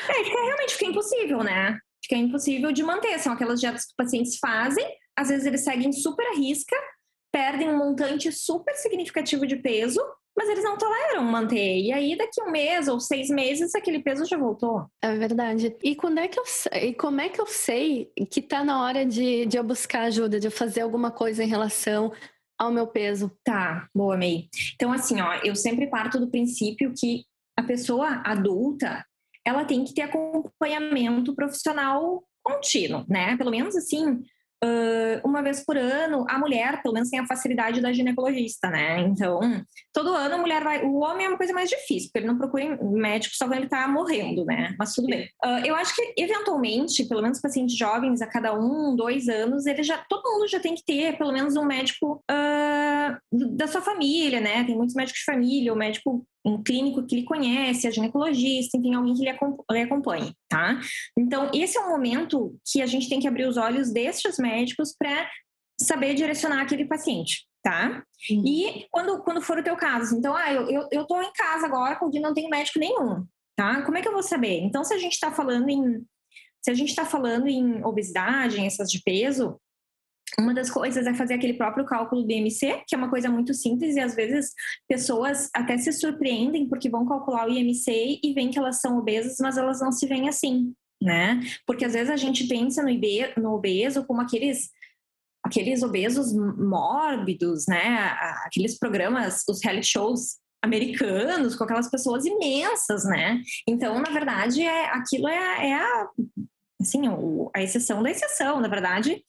Realmente fica impossível, né? Fica impossível de manter. São aquelas dietas que os pacientes fazem, às vezes eles seguem super à risca, perdem um montante super significativo de peso, mas eles não toleram manter. E aí, daqui um mês ou 6 meses, aquele peso já voltou. É verdade. E como é que eu sei que tá na hora de eu buscar ajuda, de eu fazer alguma coisa em relação ao meu peso? Tá, boa, May. Então, assim, ó, eu sempre parto do princípio que a pessoa adulta, ela tem que ter acompanhamento profissional contínuo, né? Pelo menos, assim... uma vez por ano, a mulher, pelo menos, tem a facilidade da ginecologista, né? Então, todo ano a mulher vai... O homem é uma coisa mais difícil, porque ele não procura médico só quando ele tá morrendo, né? Mas tudo bem. Eu acho que, eventualmente, pelo menos pacientes jovens, a cada 1, 2 anos, todo mundo já tem que ter, pelo menos, um médico da sua família, né? Tem muitos médicos de família, o médico... um clínico que ele conhece, a ginecologista, enfim, alguém que ele acompanhe, tá? Então, esse é um momento que a gente tem que abrir os olhos destes médicos para saber direcionar aquele paciente, tá? E quando for o teu caso, então, eu tô em casa agora, porque não tenho médico nenhum, tá? Como é que eu vou saber? Então, se a gente tá falando em obesidade, em excesso de peso, uma das coisas é fazer aquele próprio cálculo do IMC, que é uma coisa muito simples e às vezes pessoas até se surpreendem porque vão calcular o IMC e veem que elas são obesas, mas elas não se veem assim, né? Porque às vezes a gente pensa no obeso como aqueles obesos mórbidos, né? Aqueles programas, os reality shows americanos, com aquelas pessoas imensas, né? Então, na verdade, aquilo a exceção da exceção, na verdade...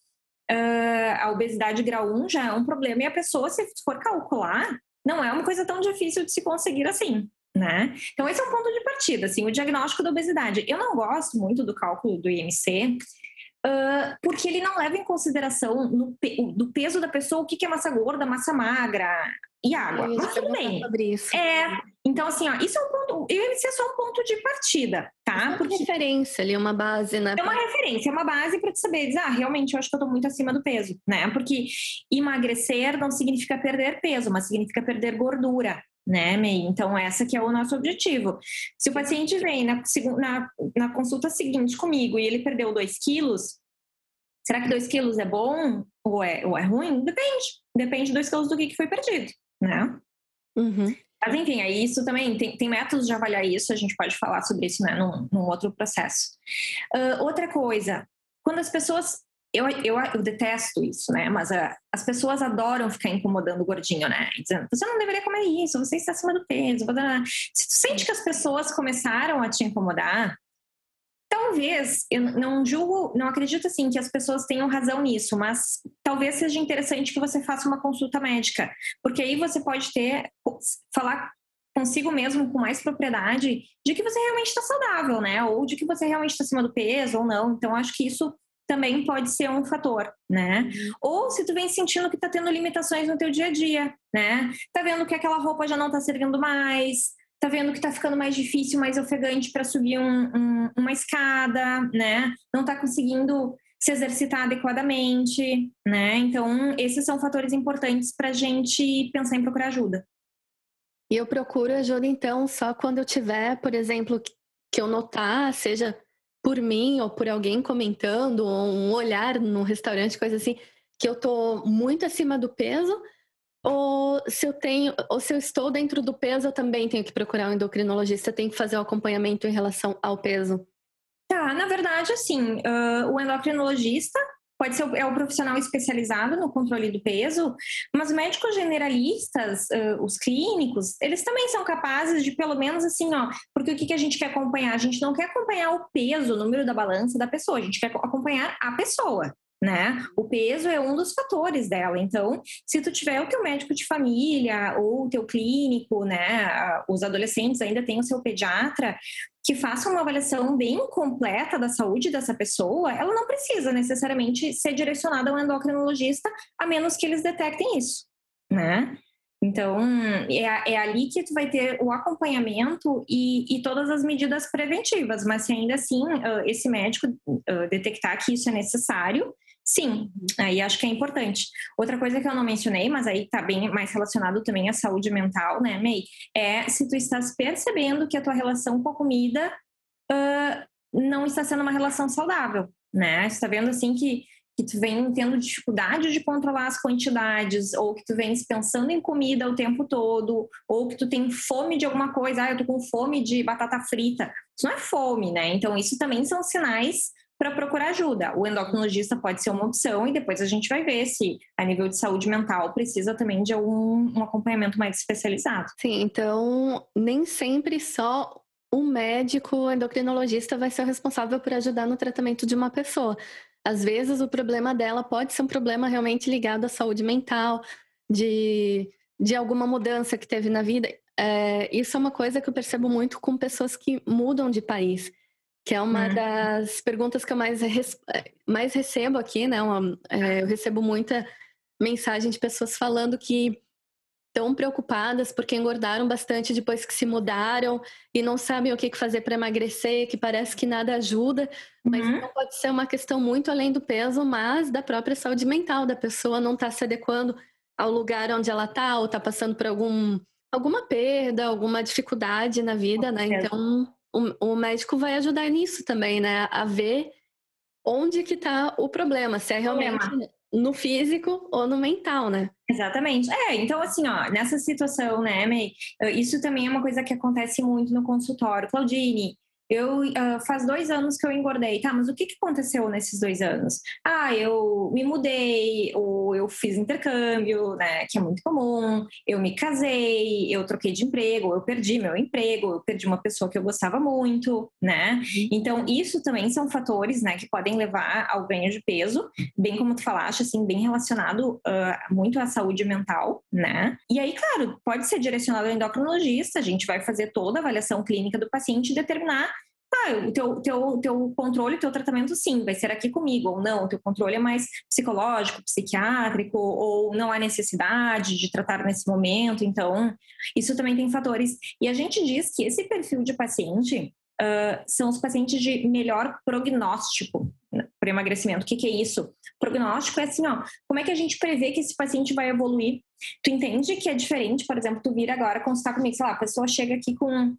a obesidade grau 1 já é um problema e a pessoa, se for calcular, não é uma coisa tão difícil de se conseguir assim, né? Então esse é o ponto de partida, assim, o diagnóstico da obesidade. Eu não gosto muito do cálculo do IMC, porque ele não leva em consideração do peso da pessoa, o que é massa gorda, massa magra e água. Mas tudo bem. Sobre isso. Então, assim, ó, isso é um ponto. O IMC é só um ponto de partida, tá? Porque é uma referência ali, uma base, né? É uma referência, é uma base para te saber dizer, realmente eu acho que eu tô muito acima do peso, né? Porque emagrecer não significa perder peso, mas significa perder gordura, né, May? Então, essa que é o nosso objetivo. Se o paciente vem na consulta seguinte comigo e ele perdeu 2 quilos, será que 2 quilos é bom ou é ruim? Depende. Depende de 2 quilos do que foi perdido, né? Uhum. Mas, enfim, aí isso também, tem métodos de avaliar isso, a gente pode falar sobre isso, né, num outro processo. Outra coisa, quando as pessoas... Eu detesto isso, né? Mas as pessoas adoram ficar incomodando o gordinho, né? Dizendo, você não deveria comer isso, você está acima do peso. Se tu sente que as pessoas começaram a te incomodar, talvez, eu não julgo, não acredito assim que as pessoas tenham razão nisso, mas talvez seja interessante que você faça uma consulta médica, porque aí você pode falar consigo mesmo com mais propriedade de que você realmente está saudável, né? Ou de que você realmente está acima do peso ou não. Então, acho que isso também pode ser um fator, né? Ou se tu vem sentindo que tá tendo limitações no teu dia a dia, né? Tá vendo que aquela roupa já não tá servindo mais, tá vendo que tá ficando mais difícil, mais ofegante para subir uma escada, né? Não tá conseguindo se exercitar adequadamente, né? Então, esses são fatores importantes pra gente pensar em procurar ajuda. E eu procuro ajuda, então, só quando eu tiver, por exemplo, que eu notar, seja... por mim ou por alguém comentando, ou um olhar no restaurante, coisa assim, que eu tô muito acima do peso, ou se eu estou dentro do peso, eu também tenho que procurar um endocrinologista, tenho que fazer um acompanhamento em relação ao peso. Tá, na verdade, assim, o endocrinologista pode ser o profissional especializado no controle do peso, mas médicos generalistas, os clínicos, eles também são capazes de, pelo menos assim, ó, porque o que a gente quer acompanhar? A gente não quer acompanhar o peso, o número da balança da pessoa, a gente quer acompanhar a pessoa, né? O peso é um dos fatores dela, então, se tu tiver o teu médico de família ou o teu clínico, né, os adolescentes ainda têm o seu pediatra, que faça uma avaliação bem completa da saúde dessa pessoa, ela não precisa necessariamente ser direcionada a um endocrinologista, a menos que eles detectem isso, né? Então, é ali que tu vai ter o acompanhamento e todas as medidas preventivas, mas se ainda assim esse médico detectar que isso é necessário, sim, aí acho que é importante. Outra coisa que eu não mencionei, mas aí tá bem mais relacionado também à saúde mental, né, May? É se tu estás percebendo que a tua relação com a comida não está sendo uma relação saudável, né? Você tá vendo assim que tu vem tendo dificuldade de controlar as quantidades, ou que tu vem pensando em comida o tempo todo, ou que tu tem fome de alguma coisa, eu tô com fome de batata frita. Isso não é fome, né? Então, isso também são sinais para procurar ajuda. O endocrinologista pode ser uma opção e depois a gente vai ver se, a nível de saúde mental, precisa também de um acompanhamento mais especializado. Sim, então, nem sempre só um médico endocrinologista vai ser o responsável por ajudar no tratamento de uma pessoa. Às vezes o problema dela pode ser um problema realmente ligado à saúde mental, de alguma mudança que teve na vida. Isso é uma coisa que eu percebo muito com pessoas que mudam de país, que é uma das perguntas que eu mais recebo aqui, né? Eu recebo muita mensagem de pessoas falando que estão preocupadas porque engordaram bastante depois que se mudaram e não sabem o que fazer para emagrecer, que parece que nada ajuda, mas não pode ser uma questão muito além do peso, mas da própria saúde mental, da pessoa não está se adequando ao lugar onde ela está ou está passando por alguma perda, alguma dificuldade na vida, né? Então, o médico vai ajudar nisso também, né? A ver onde que está o problema, se é realmente... no físico ou no mental, né? Exatamente. Então assim, ó, nessa situação, né, May, isso também é uma coisa que acontece muito no consultório. Claudine, Eu faz 2 anos que eu engordei. Tá, mas o que aconteceu nesses 2 anos? Ah, eu me mudei, ou eu fiz intercâmbio, né, que é muito comum. Eu me casei, eu troquei de emprego, eu perdi meu emprego, eu perdi uma pessoa que eu gostava muito, né? Então, isso também são fatores, né, que podem levar ao ganho de peso, bem como tu falaste, assim, bem relacionado muito à saúde mental, né? E aí, claro, pode ser direcionado ao endocrinologista, a gente vai fazer toda a avaliação clínica do paciente e determinar o teu controle, o teu tratamento, sim, vai ser aqui comigo, ou não, o teu controle é mais psicológico, psiquiátrico, ou não há necessidade de tratar nesse momento. Então, isso também tem fatores. E a gente diz que esse perfil de paciente são os pacientes de melhor prognóstico para emagrecimento. O que é isso? Prognóstico é assim, ó, como é que a gente prevê que esse paciente vai evoluir? Tu entende que é diferente, por exemplo, tu vir agora consultar comigo, sei lá, a pessoa chega aqui com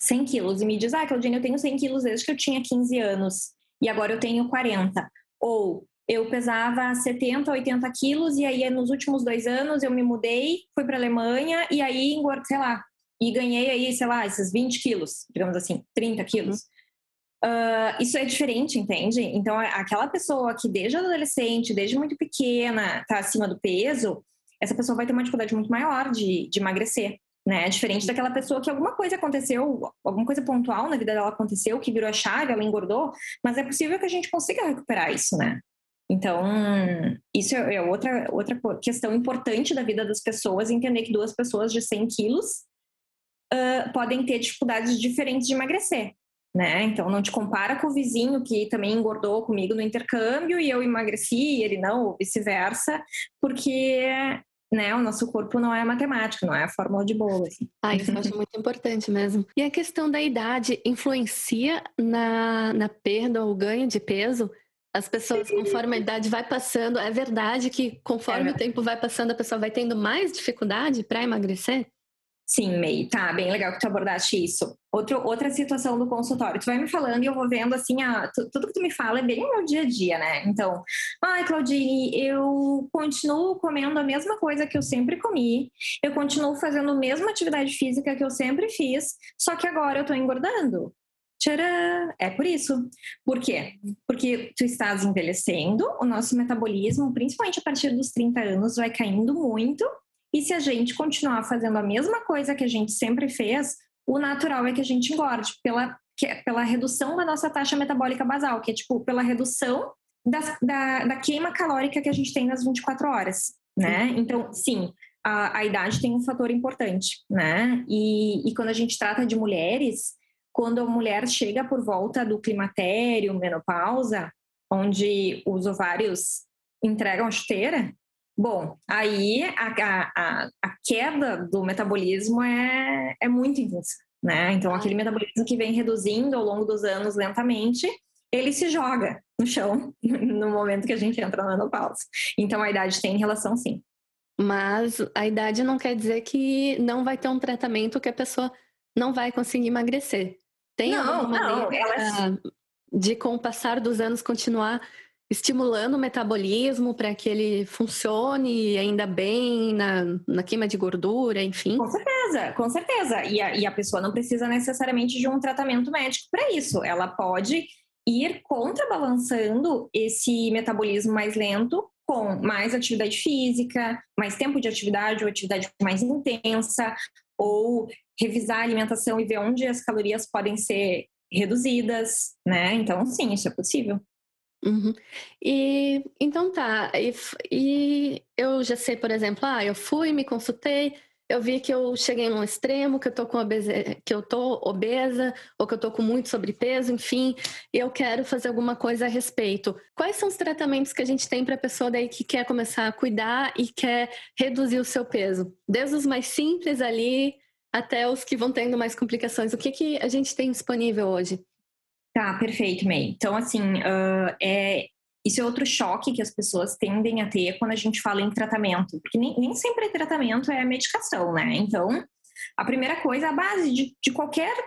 100 quilos e me diz, Claudine, eu tenho 100 quilos desde que eu tinha 15 anos e agora eu tenho 40. Ou eu pesava 70, 80 quilos e aí nos últimos 2 anos eu me mudei, fui para a Alemanha e aí engordei, sei lá, e ganhei aí, sei lá, esses 20 quilos, digamos assim, 30 quilos. Isso é diferente, entende? Então, aquela pessoa que desde adolescente, desde muito pequena, está acima do peso, essa pessoa vai ter uma dificuldade muito maior de emagrecer, né? Diferente daquela pessoa que alguma coisa aconteceu, alguma coisa pontual na vida dela aconteceu, que virou a chave, ela engordou, mas é possível que a gente consiga recuperar isso, né? Então, isso é outra questão importante da vida das pessoas, entender que 2 pessoas de 100 quilos podem ter dificuldades diferentes de emagrecer, né? Então, não te compara com o vizinho que também engordou comigo no intercâmbio e eu emagreci e ele não, ou vice-versa, porque, né, o nosso corpo não é matemático, não é a fórmula de bolo. Assim. Isso eu acho muito importante mesmo. E a questão da idade influencia na perda ou ganho de peso? As pessoas, conforme a idade vai passando, é verdade que conforme o tempo vai passando, a pessoa vai tendo mais dificuldade para emagrecer? Sim, May, tá, bem legal que tu abordaste isso. Outra situação do consultório, tu vai me falando e eu vou vendo assim, tudo que tu me fala é bem o meu dia a dia, né? Então, Claudine, eu continuo comendo a mesma coisa que eu sempre comi, eu continuo fazendo a mesma atividade física que eu sempre fiz, só que agora eu tô engordando. Tcharam! É por isso. Por quê? Porque tu estás envelhecendo, o nosso metabolismo, principalmente a partir dos 30 anos, vai caindo muito. E se a gente continuar fazendo a mesma coisa que a gente sempre fez, o natural é que a gente engorde pela redução da nossa taxa metabólica basal, que é tipo pela redução da queima calórica que a gente tem nas 24 horas, né? Então, sim, a idade tem um fator importante, né? E quando a gente trata de mulheres, quando a mulher chega por volta do climatério, menopausa, onde os ovários entregam a chuteira, bom, aí a queda do metabolismo é muito intensa, né? Então, aquele metabolismo que vem reduzindo ao longo dos anos lentamente, ele se joga no chão no momento que a gente entra na menopausa. Então, a idade tem relação, sim. Mas a idade não quer dizer que não vai ter um tratamento que a pessoa não vai conseguir emagrecer. Tem alguma maneira de, com o passar dos anos, continuar estimulando o metabolismo para que ele funcione ainda bem na queima de gordura, enfim? Com certeza. E a pessoa não precisa necessariamente de um tratamento médico para isso. Ela pode ir contrabalançando esse metabolismo mais lento com mais atividade física, mais tempo de atividade ou atividade mais intensa, ou revisar a alimentação e ver onde as calorias podem ser reduzidas, né? Então, sim, isso é possível. Uhum. E então tá, e eu já sei, por exemplo, eu fui, me consultei, eu vi que eu cheguei num extremo, que eu tô obesa ou que eu tô com muito sobrepeso, enfim, eu quero fazer alguma coisa a respeito. Quais são os tratamentos que a gente tem para a pessoa daí que quer começar a cuidar e quer reduzir o seu peso? Desde os mais simples ali até os que vão tendo mais complicações. O que a gente tem disponível hoje? Tá, perfeito, May. Então, assim, isso é outro choque que as pessoas tendem a ter quando a gente fala em tratamento, porque nem sempre tratamento é medicação, né? Então, a primeira coisa, a base de qualquer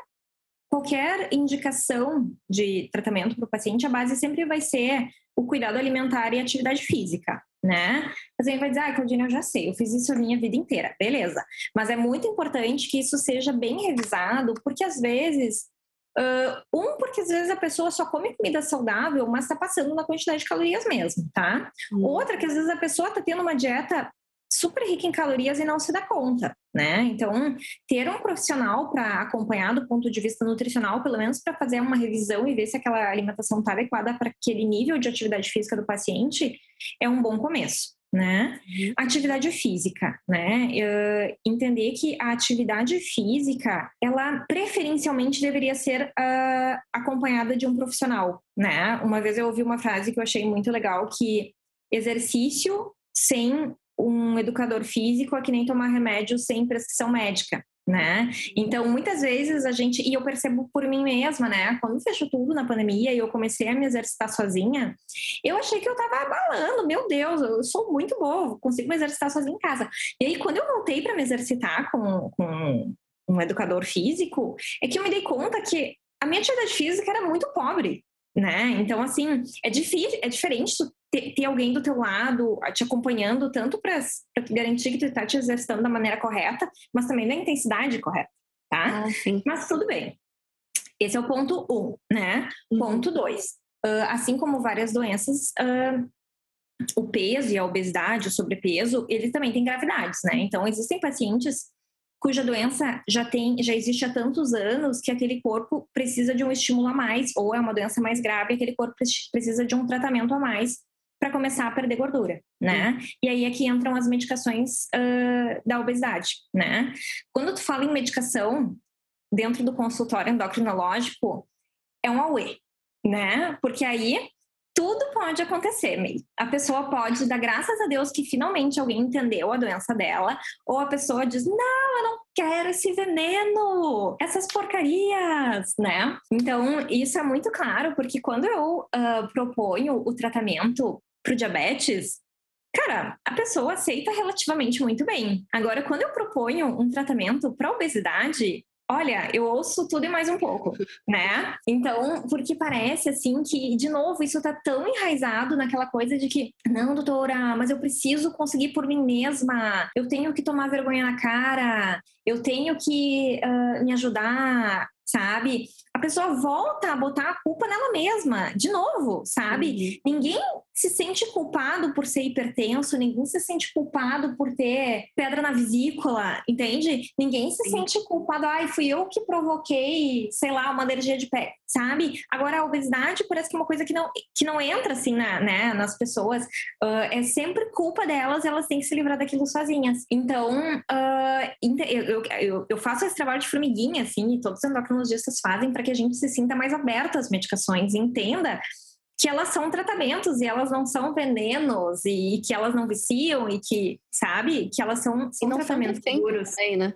indicação de tratamento para o paciente, a base sempre vai ser o cuidado alimentar e atividade física, né? Mas aí vai dizer, Claudine, eu já sei, eu fiz isso a minha vida inteira, beleza. Mas é muito importante que isso seja bem revisado, porque às vezes Porque às vezes a pessoa só come comida saudável, mas está passando na quantidade de calorias mesmo, tá? Outra, que às vezes a pessoa está tendo uma dieta super rica em calorias e não se dá conta, né? Então, ter um profissional para acompanhar do ponto de vista nutricional, pelo menos para fazer uma revisão e ver se aquela alimentação está adequada para aquele nível de atividade física do paciente, é um bom começo, né? Atividade física, né? Entender que a atividade física, ela preferencialmente deveria ser acompanhada de um profissional, né? Uma vez eu ouvi uma frase que eu achei muito legal, que exercício sem um educador físico é que nem tomar remédio sem prescrição médica, né? Então, muitas vezes a gente... E eu percebo por mim mesma, né? Quando fechou tudo na pandemia e eu comecei a me exercitar sozinha, eu achei que eu tava abalando. Meu Deus, eu sou muito boa, consigo me exercitar sozinha em casa. E aí, quando eu voltei para me exercitar com um educador físico, é que eu me dei conta que a minha atividade física era muito pobre, né? Então, assim, é difícil, é diferente ter alguém do teu lado te acompanhando, tanto para garantir que tu está te exercitando da maneira correta, mas também da intensidade correta, tá? Mas tudo bem. Esse é o ponto 1, né? Ponto 2. Assim como várias doenças, o peso e a obesidade, o sobrepeso, eles também têm gravidades, né? Então, existem pacientes cuja doença já existe há tantos anos que aquele corpo precisa de um estímulo a mais, ou é uma doença mais grave, aquele corpo precisa de um tratamento a mais para começar a perder gordura, né? E aí é que entram as medicações da obesidade, né? Quando tu fala em medicação, dentro do consultório endocrinológico, é um auê, né? Porque aí tudo pode acontecer, May. A pessoa pode dar graças a Deus que finalmente alguém entendeu a doença dela, ou a pessoa diz, não, eu não quero esse veneno, essas porcarias, né? Então, isso é muito claro, porque quando eu proponho o tratamento para o diabetes, cara, a pessoa aceita relativamente muito bem. Agora, quando eu proponho um tratamento para obesidade, olha, eu ouço tudo e mais um pouco, né? Então, porque parece assim que, de novo, isso tá tão enraizado naquela coisa de que, não, doutora, mas eu preciso conseguir por mim mesma, eu tenho que tomar vergonha na cara, eu tenho que me ajudar, sabe? A pessoa volta a botar a culpa nela mesma, de novo, sabe? Ninguém se sente culpado por ser hipertenso, ninguém se sente culpado por ter pedra na vesícula, entende? Ninguém se sente culpado, ai, fui eu que provoquei, sei lá, uma alergia de pele, sabe? Agora, a obesidade parece que é uma coisa que não entra, assim, né, nas pessoas. É sempre culpa delas, elas têm que se livrar daquilo sozinhas. Então, eu faço esse trabalho de formiguinha, assim, e todos os endocrinologistas fazem para que a gente se sinta mais aberta às medicações e entenda que elas são tratamentos e elas não são venenos e que elas não viciam e que, sabe, que elas são tratamentos seguros. Também, né?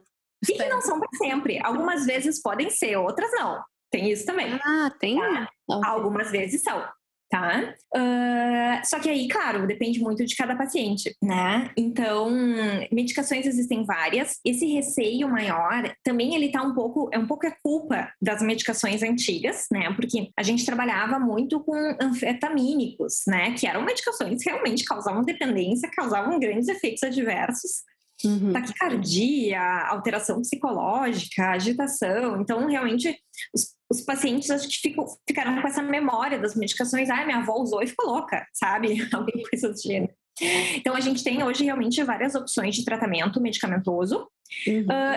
E que não são para sempre. Algumas vezes podem ser, outras não. Tem isso também. Ah, tem? Tá? Algumas vezes são, tá? Só que aí, claro, depende muito de cada paciente, né? Então, medicações existem várias. Esse receio maior, também ele tá um pouco a culpa das medicações antigas, né? Porque a gente trabalhava muito com anfetamínicos, né? Que eram medicações que realmente causavam dependência, causavam grandes efeitos adversos. Taquicardia, alteração psicológica, agitação. Então, realmente, os pacientes acho que ficaram com essa memória das medicações. Ah, minha avó usou e ficou louca, sabe? Alguma coisa do gênero. Então, a gente tem hoje realmente várias opções de tratamento medicamentoso.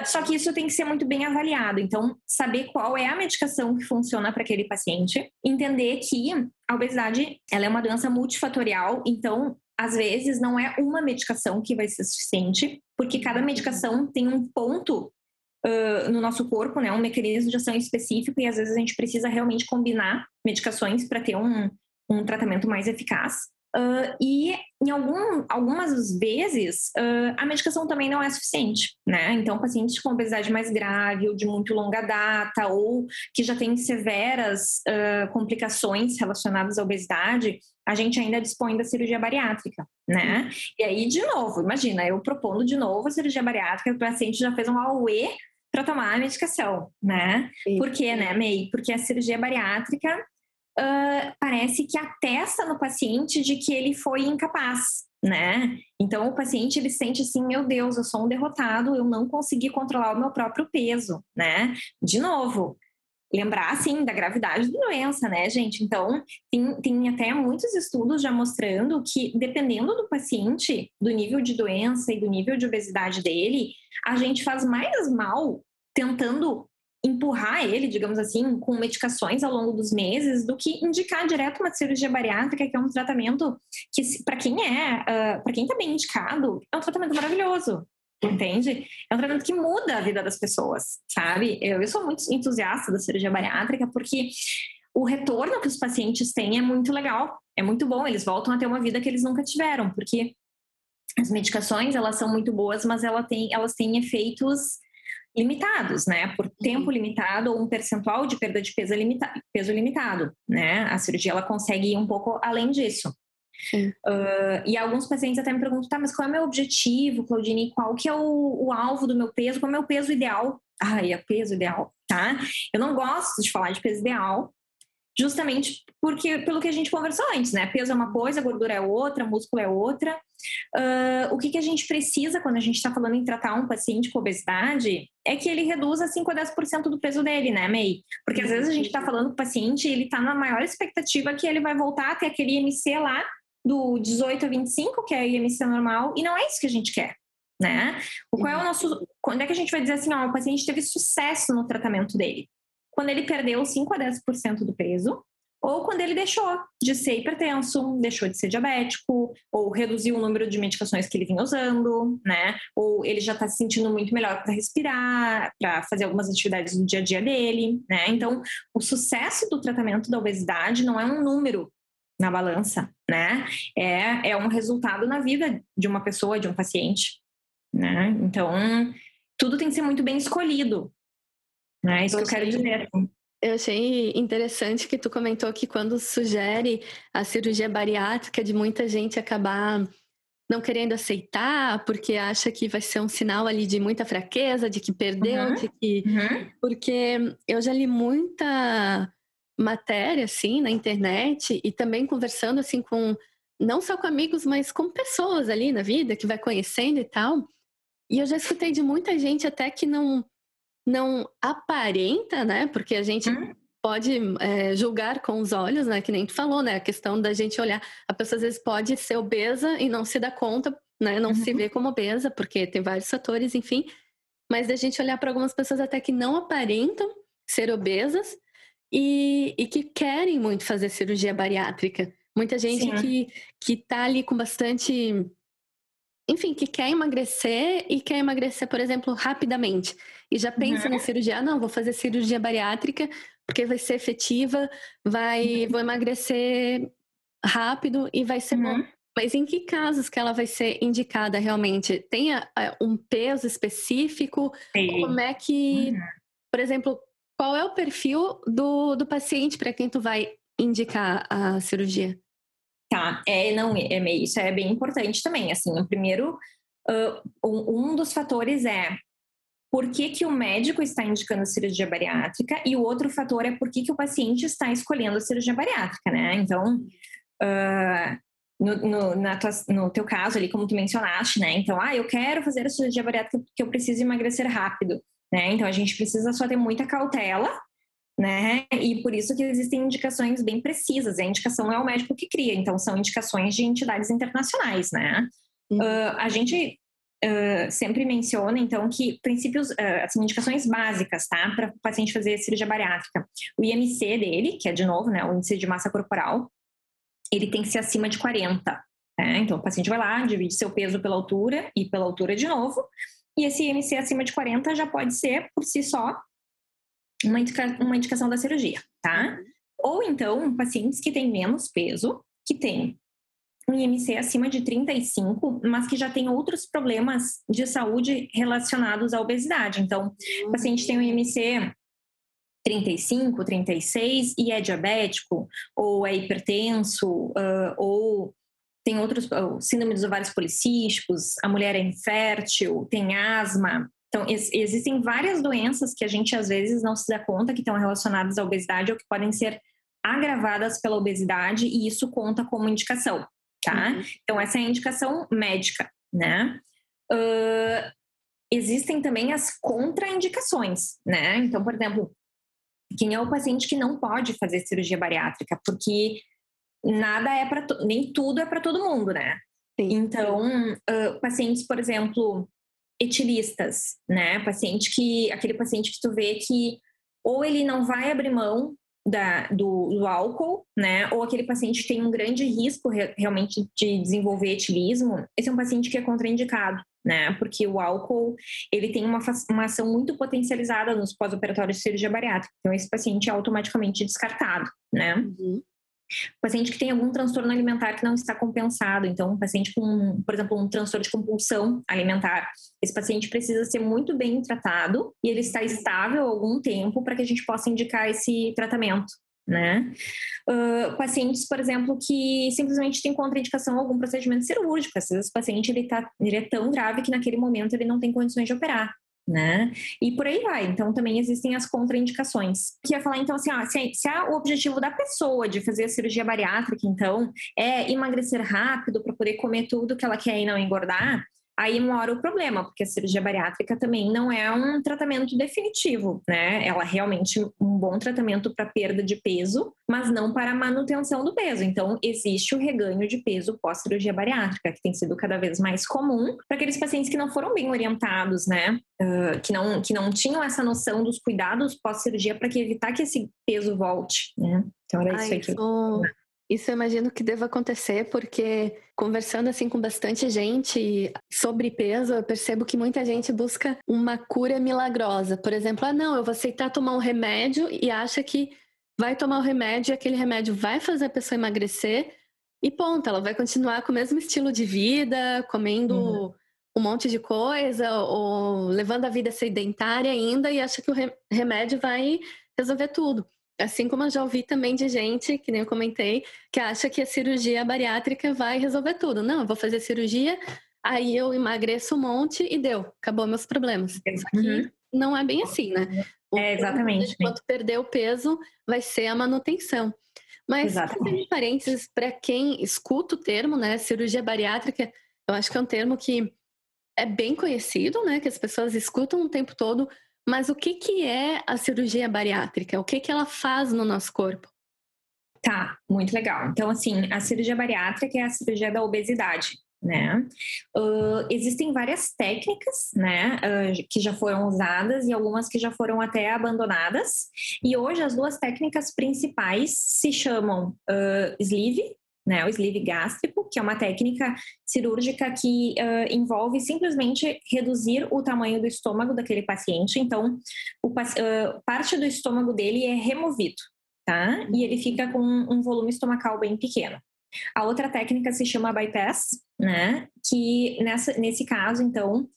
Só que isso tem que ser muito bem avaliado. Então, saber qual é a medicação que funciona para aquele paciente. Entender que a obesidade ela é uma doença multifatorial. Então, às vezes, não é uma medicação que vai ser suficiente, porque cada medicação tem um ponto no nosso corpo, né? Um mecanismo de ação específico, e às vezes a gente precisa realmente combinar medicações para ter um tratamento mais eficaz. E em algumas vezes, a medicação também não é suficiente, né? Então, pacientes com obesidade mais grave ou de muito longa data ou que já têm severas complicações relacionadas à obesidade, a gente ainda dispõe da cirurgia bariátrica, né? E aí, de novo, imagina, eu propondo de novo a cirurgia bariátrica, o paciente já fez um AUE para tomar a medicação, né? Sim. Por quê, né, May? Porque a cirurgia bariátrica parece que atesta no paciente de que ele foi incapaz, né? Então, o paciente, ele sente assim, meu Deus, eu sou um derrotado, eu não consegui controlar o meu próprio peso, né? De novo, lembrar, assim, da gravidade da doença, né, gente? Então, tem até muitos estudos já mostrando que, dependendo do paciente, do nível de doença e do nível de obesidade dele, a gente faz mais mal tentando empurrar ele, digamos assim, com medicações ao longo dos meses, do que indicar direto uma cirurgia bariátrica, que é um tratamento que, para quem está bem indicado, é um tratamento maravilhoso. Entende? É um tratamento que muda a vida das pessoas, sabe? Eu sou muito entusiasta da cirurgia bariátrica porque o retorno que os pacientes têm é muito legal, é muito bom. Eles voltam a ter uma vida que eles nunca tiveram, porque as medicações, elas são muito boas, mas elas têm efeitos limitados, né? Por tempo limitado ou um percentual de perda de peso, peso limitado, né? A cirurgia, ela consegue ir um pouco além disso. E alguns pacientes até me perguntam, tá, mas qual é o meu objetivo, Claudine? Qual que é o alvo do meu peso? Qual é o meu peso ideal? É peso ideal, tá? Eu não gosto de falar de peso ideal, justamente porque, pelo que a gente conversou antes, né? Peso é uma coisa, gordura é outra, músculo é outra. O que a gente precisa quando a gente está falando em tratar um paciente com obesidade é que ele reduza 5 a 10% do peso dele, né, May? Porque às vezes a gente está falando com o paciente, ele está na maior expectativa que ele vai voltar a ter aquele IMC lá, do 18 a 25, que é a IMC normal, e não é isso que a gente quer, né? Qual é o nosso... Quando é que a gente vai dizer assim, o paciente teve sucesso no tratamento dele? Quando ele perdeu 5 a 10% do peso, ou quando ele deixou de ser hipertenso, deixou de ser diabético, ou reduziu o número de medicações que ele vinha usando, né? Ou ele já está se sentindo muito melhor para respirar, para fazer algumas atividades do dia a dia dele, né? Então, o sucesso do tratamento da obesidade não é um número na balança, né? É um resultado na vida de uma pessoa, de um paciente, né? Então, tudo tem que ser muito bem escolhido, né? Isso que eu quero dizer. Eu achei interessante que tu comentou que quando sugere a cirurgia bariátrica, de muita gente acabar não querendo aceitar, porque acha que vai ser um sinal ali de muita fraqueza, de que perdeu, de que... Porque eu já li muita... matéria, assim, na internet e também conversando, assim, com não só com amigos, mas com pessoas ali na vida, que vai conhecendo e tal. E eu já escutei de muita gente até que não aparenta, né? Porque a gente pode julgar com os olhos, né? Que nem tu falou, né? A questão da gente olhar. A pessoa, às vezes, pode ser obesa e não se dá conta, né? Não se vê como obesa, porque tem vários fatores, enfim. Mas da gente olhar para algumas pessoas até que não aparentam ser obesas, e que querem muito fazer cirurgia bariátrica. Muita gente que tá ali com bastante... Enfim, que quer emagrecer e quer emagrecer, por exemplo, rapidamente. E já pensa na cirurgia. Vou fazer cirurgia bariátrica porque vai ser efetiva, vou emagrecer rápido e vai ser bom. Mas em que casos que ela vai ser indicada realmente? Tem um peso específico? Sim. Como é que... Por exemplo... Qual é o perfil do paciente para quem tu vai indicar a cirurgia? Tá, isso é bem importante também, assim, o primeiro, um dos fatores é por que o médico está indicando a cirurgia bariátrica e o outro fator é por que o paciente está escolhendo a cirurgia bariátrica, né? Então, no teu caso ali, como tu mencionaste, né? Então, eu quero fazer a cirurgia bariátrica porque eu preciso emagrecer rápido. Né? Então, a gente precisa só ter muita cautela, né? E por isso que existem indicações bem precisas. A indicação não é o médico que cria, então são indicações de entidades internacionais, né? A gente sempre menciona, então, que princípios, assim, indicações básicas, tá? Para o paciente fazer cirurgia bariátrica. O IMC dele, que é, de novo, né? O índice de massa corporal, ele tem que ser acima de 40, né? Então, o paciente vai lá, divide seu peso pela altura e pela altura de novo... E esse IMC acima de 40 já pode ser, por si só, uma indicação da cirurgia, tá? Ou então, pacientes que têm menos peso, que têm um IMC acima de 35, mas que já têm outros problemas de saúde relacionados à obesidade. Então, o paciente tem um IMC 35, 36 e é diabético, ou é hipertenso, ou... Tem outros, síndrome dos ovários policísticos, a mulher é infértil, tem asma. Então, existem várias doenças que a gente às vezes não se dá conta que estão relacionadas à obesidade ou que podem ser agravadas pela obesidade e isso conta como indicação, tá? Então, essa é a indicação médica, né? Existem também as contraindicações, né? Então, por exemplo, Quem é o paciente que não pode fazer cirurgia bariátrica, porque nada é para nem tudo é para todo mundo, né? Sim. Então, pacientes, por exemplo, etilistas, né? Aquele paciente que tu vê que ou ele não vai abrir mão do álcool, né? Ou aquele paciente que tem um grande risco realmente de desenvolver etilismo, esse é um paciente que é contraindicado, né? Porque o álcool, ele tem uma ação muito potencializada nos pós-operatórios de cirurgia bariátrica. Então, esse paciente é automaticamente descartado, né? Uhum. Paciente que tem algum transtorno alimentar que não está compensado. Então, um paciente com, por exemplo, um transtorno de compulsão alimentar, esse paciente precisa ser muito bem tratado e ele está estável há algum tempo para que a gente possa indicar esse tratamento, né? Pacientes, por exemplo, que simplesmente têm contraindicação a algum procedimento cirúrgico. Às vezes, esse paciente ele é tão grave que naquele momento ele não tem condições de operar, né? E por aí vai. Então, também existem as contraindicações. Eu ia falar, então, assim, se o objetivo da pessoa de fazer a cirurgia bariátrica, então, é emagrecer rápido para poder comer tudo que ela quer e não engordar, aí mora o problema, porque a cirurgia bariátrica também não é um tratamento definitivo, né? Ela é realmente um bom tratamento para perda de peso, mas não para manutenção do peso. Então, existe o reganho de peso pós-cirurgia bariátrica, que tem sido cada vez mais comum para aqueles pacientes que não foram bem orientados, né? Que não tinham essa noção dos cuidados pós-cirurgia para evitar que esse peso volte, né? Então, era isso aqui. Isso eu imagino que deva acontecer, porque conversando assim com bastante gente sobre peso, eu percebo que muita gente busca uma cura milagrosa. Por exemplo, eu vou aceitar tomar um remédio e acha que vai tomar o remédio e aquele remédio vai fazer a pessoa emagrecer e ponto, ela vai continuar com o mesmo estilo de vida, comendo um monte de coisa ou levando a vida sedentária ainda e acha que o remédio vai resolver tudo. Assim como eu já ouvi também de gente, que nem eu comentei, que acha que a cirurgia bariátrica vai resolver tudo. Não, eu vou fazer cirurgia, aí eu emagreço um monte e deu, acabou meus problemas. Só que não é bem assim, né? Exatamente. Enquanto perder o peso, vai ser a manutenção. Mas, fazendo parênteses, para quem escuta o termo, né, cirurgia bariátrica, eu acho que é um termo que é bem conhecido, né, que as pessoas escutam o tempo todo. Mas o que é a cirurgia bariátrica? O que ela faz no nosso corpo? Tá, muito legal. Então, assim, a cirurgia bariátrica é a cirurgia da obesidade, né? Existem várias técnicas, né, que já foram usadas e algumas que já foram até abandonadas. E hoje as duas técnicas principais se chamam sleeve, né, o sleeve gástrico, que é uma técnica cirúrgica que envolve simplesmente reduzir o tamanho do estômago daquele paciente. Então, parte do estômago dele é removido, tá? E ele fica com um volume estomacal bem pequeno. A outra técnica se chama bypass, né? Que nesse caso, então,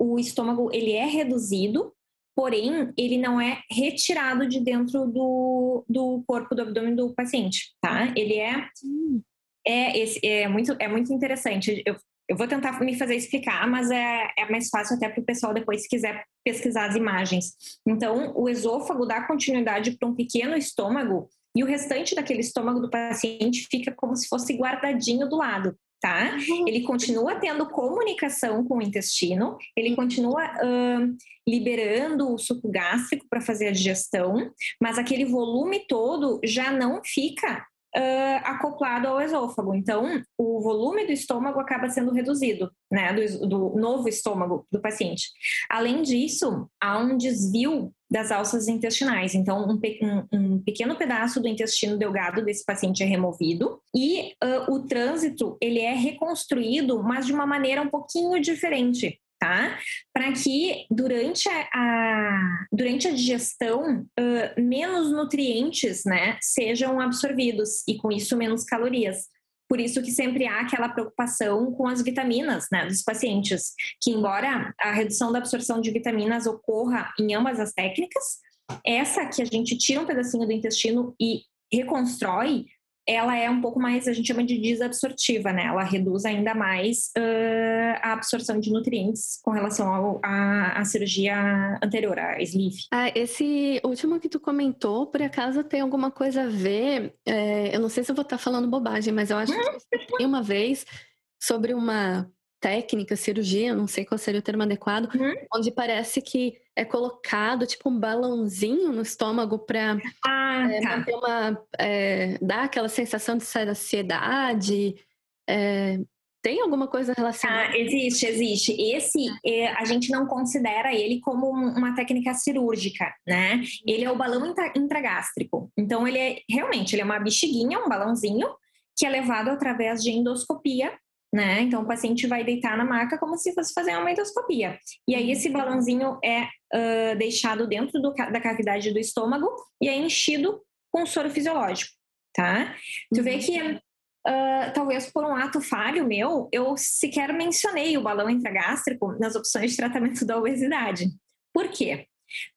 o estômago ele é reduzido, porém, ele não é retirado de dentro do corpo, do abdômen do paciente, tá? Ele é muito interessante. Eu vou tentar me fazer explicar, mas é mais fácil até para o pessoal depois, se quiser pesquisar as imagens. Então, o esôfago dá continuidade para um pequeno estômago e o restante daquele estômago do paciente fica como se fosse guardadinho do lado. Tá? Ele continua tendo comunicação com o intestino, ele continua liberando o suco gástrico para fazer a digestão, mas aquele volume todo já não fica acoplado ao esôfago. Então, o volume do estômago acaba sendo reduzido, né? Do novo estômago do paciente. Além disso, há um desvio das alças intestinais. Então, um pequeno pedaço do intestino delgado desse paciente é removido e o trânsito ele é reconstruído, mas de uma maneira um pouquinho diferente, tá? Para que durante a digestão menos nutrientes, né, sejam absorvidos e com isso menos calorias. Por isso que sempre há aquela preocupação com as vitaminas, né, dos pacientes, que embora a redução da absorção de vitaminas ocorra em ambas as técnicas, essa que a gente tira um pedacinho do intestino e reconstrói, ela é um pouco mais, a gente chama de desabsortiva, né? Ela reduz ainda mais a absorção de nutrientes com relação à cirurgia anterior, a sleeve. Esse último que tu comentou, por acaso tem alguma coisa a ver? Eu não sei se eu vou estar falando bobagem, mas eu acho que eu escutei uma vez sobre uma técnica, cirurgia, não sei qual seria o termo adequado, onde parece que é colocado tipo um balãozinho no estômago para dar aquela sensação de saciedade. Tem alguma coisa relacionada? Existe. Esse, a gente não considera ele como uma técnica cirúrgica, né? Ele é o balão intragástrico. Então, ele é realmente, ele é uma bexiguinha, um balãozinho, que é levado através de endoscopia, né? Então, o paciente vai deitar na maca como se fosse fazer uma endoscopia. E aí, esse balãozinho é deixado dentro da cavidade do estômago e é enchido com soro fisiológico, tá? Tu vê que... talvez por um ato falho meu, eu sequer mencionei o balão intragástrico nas opções de tratamento da obesidade. Por quê?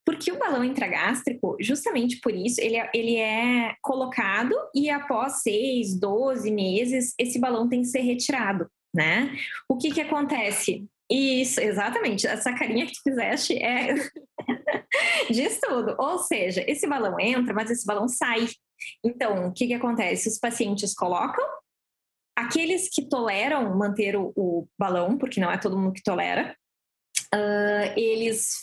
Porque o balão intragástrico, justamente por isso, ele é colocado e após 6, 12 meses, esse balão tem que ser retirado, né? O que que acontece? Isso, exatamente. Essa carinha que tu fizeste é... diz tudo. Ou seja, esse balão entra, mas esse balão sai. Então, o que acontece? Os pacientes colocam, aqueles que toleram manter o balão, porque não é todo mundo que tolera, eles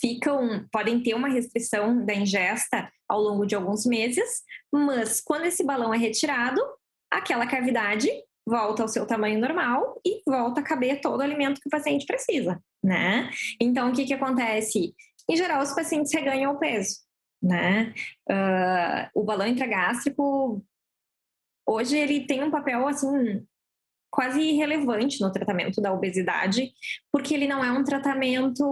podem ter uma restrição da ingesta ao longo de alguns meses, mas quando esse balão é retirado, aquela cavidade volta ao seu tamanho normal e volta a caber todo o alimento que o paciente precisa, né? Então, o que acontece? Em geral, os pacientes reganham o peso, né? O balão intragástrico hoje ele tem um papel assim quase irrelevante no tratamento da obesidade, porque ele não é um tratamento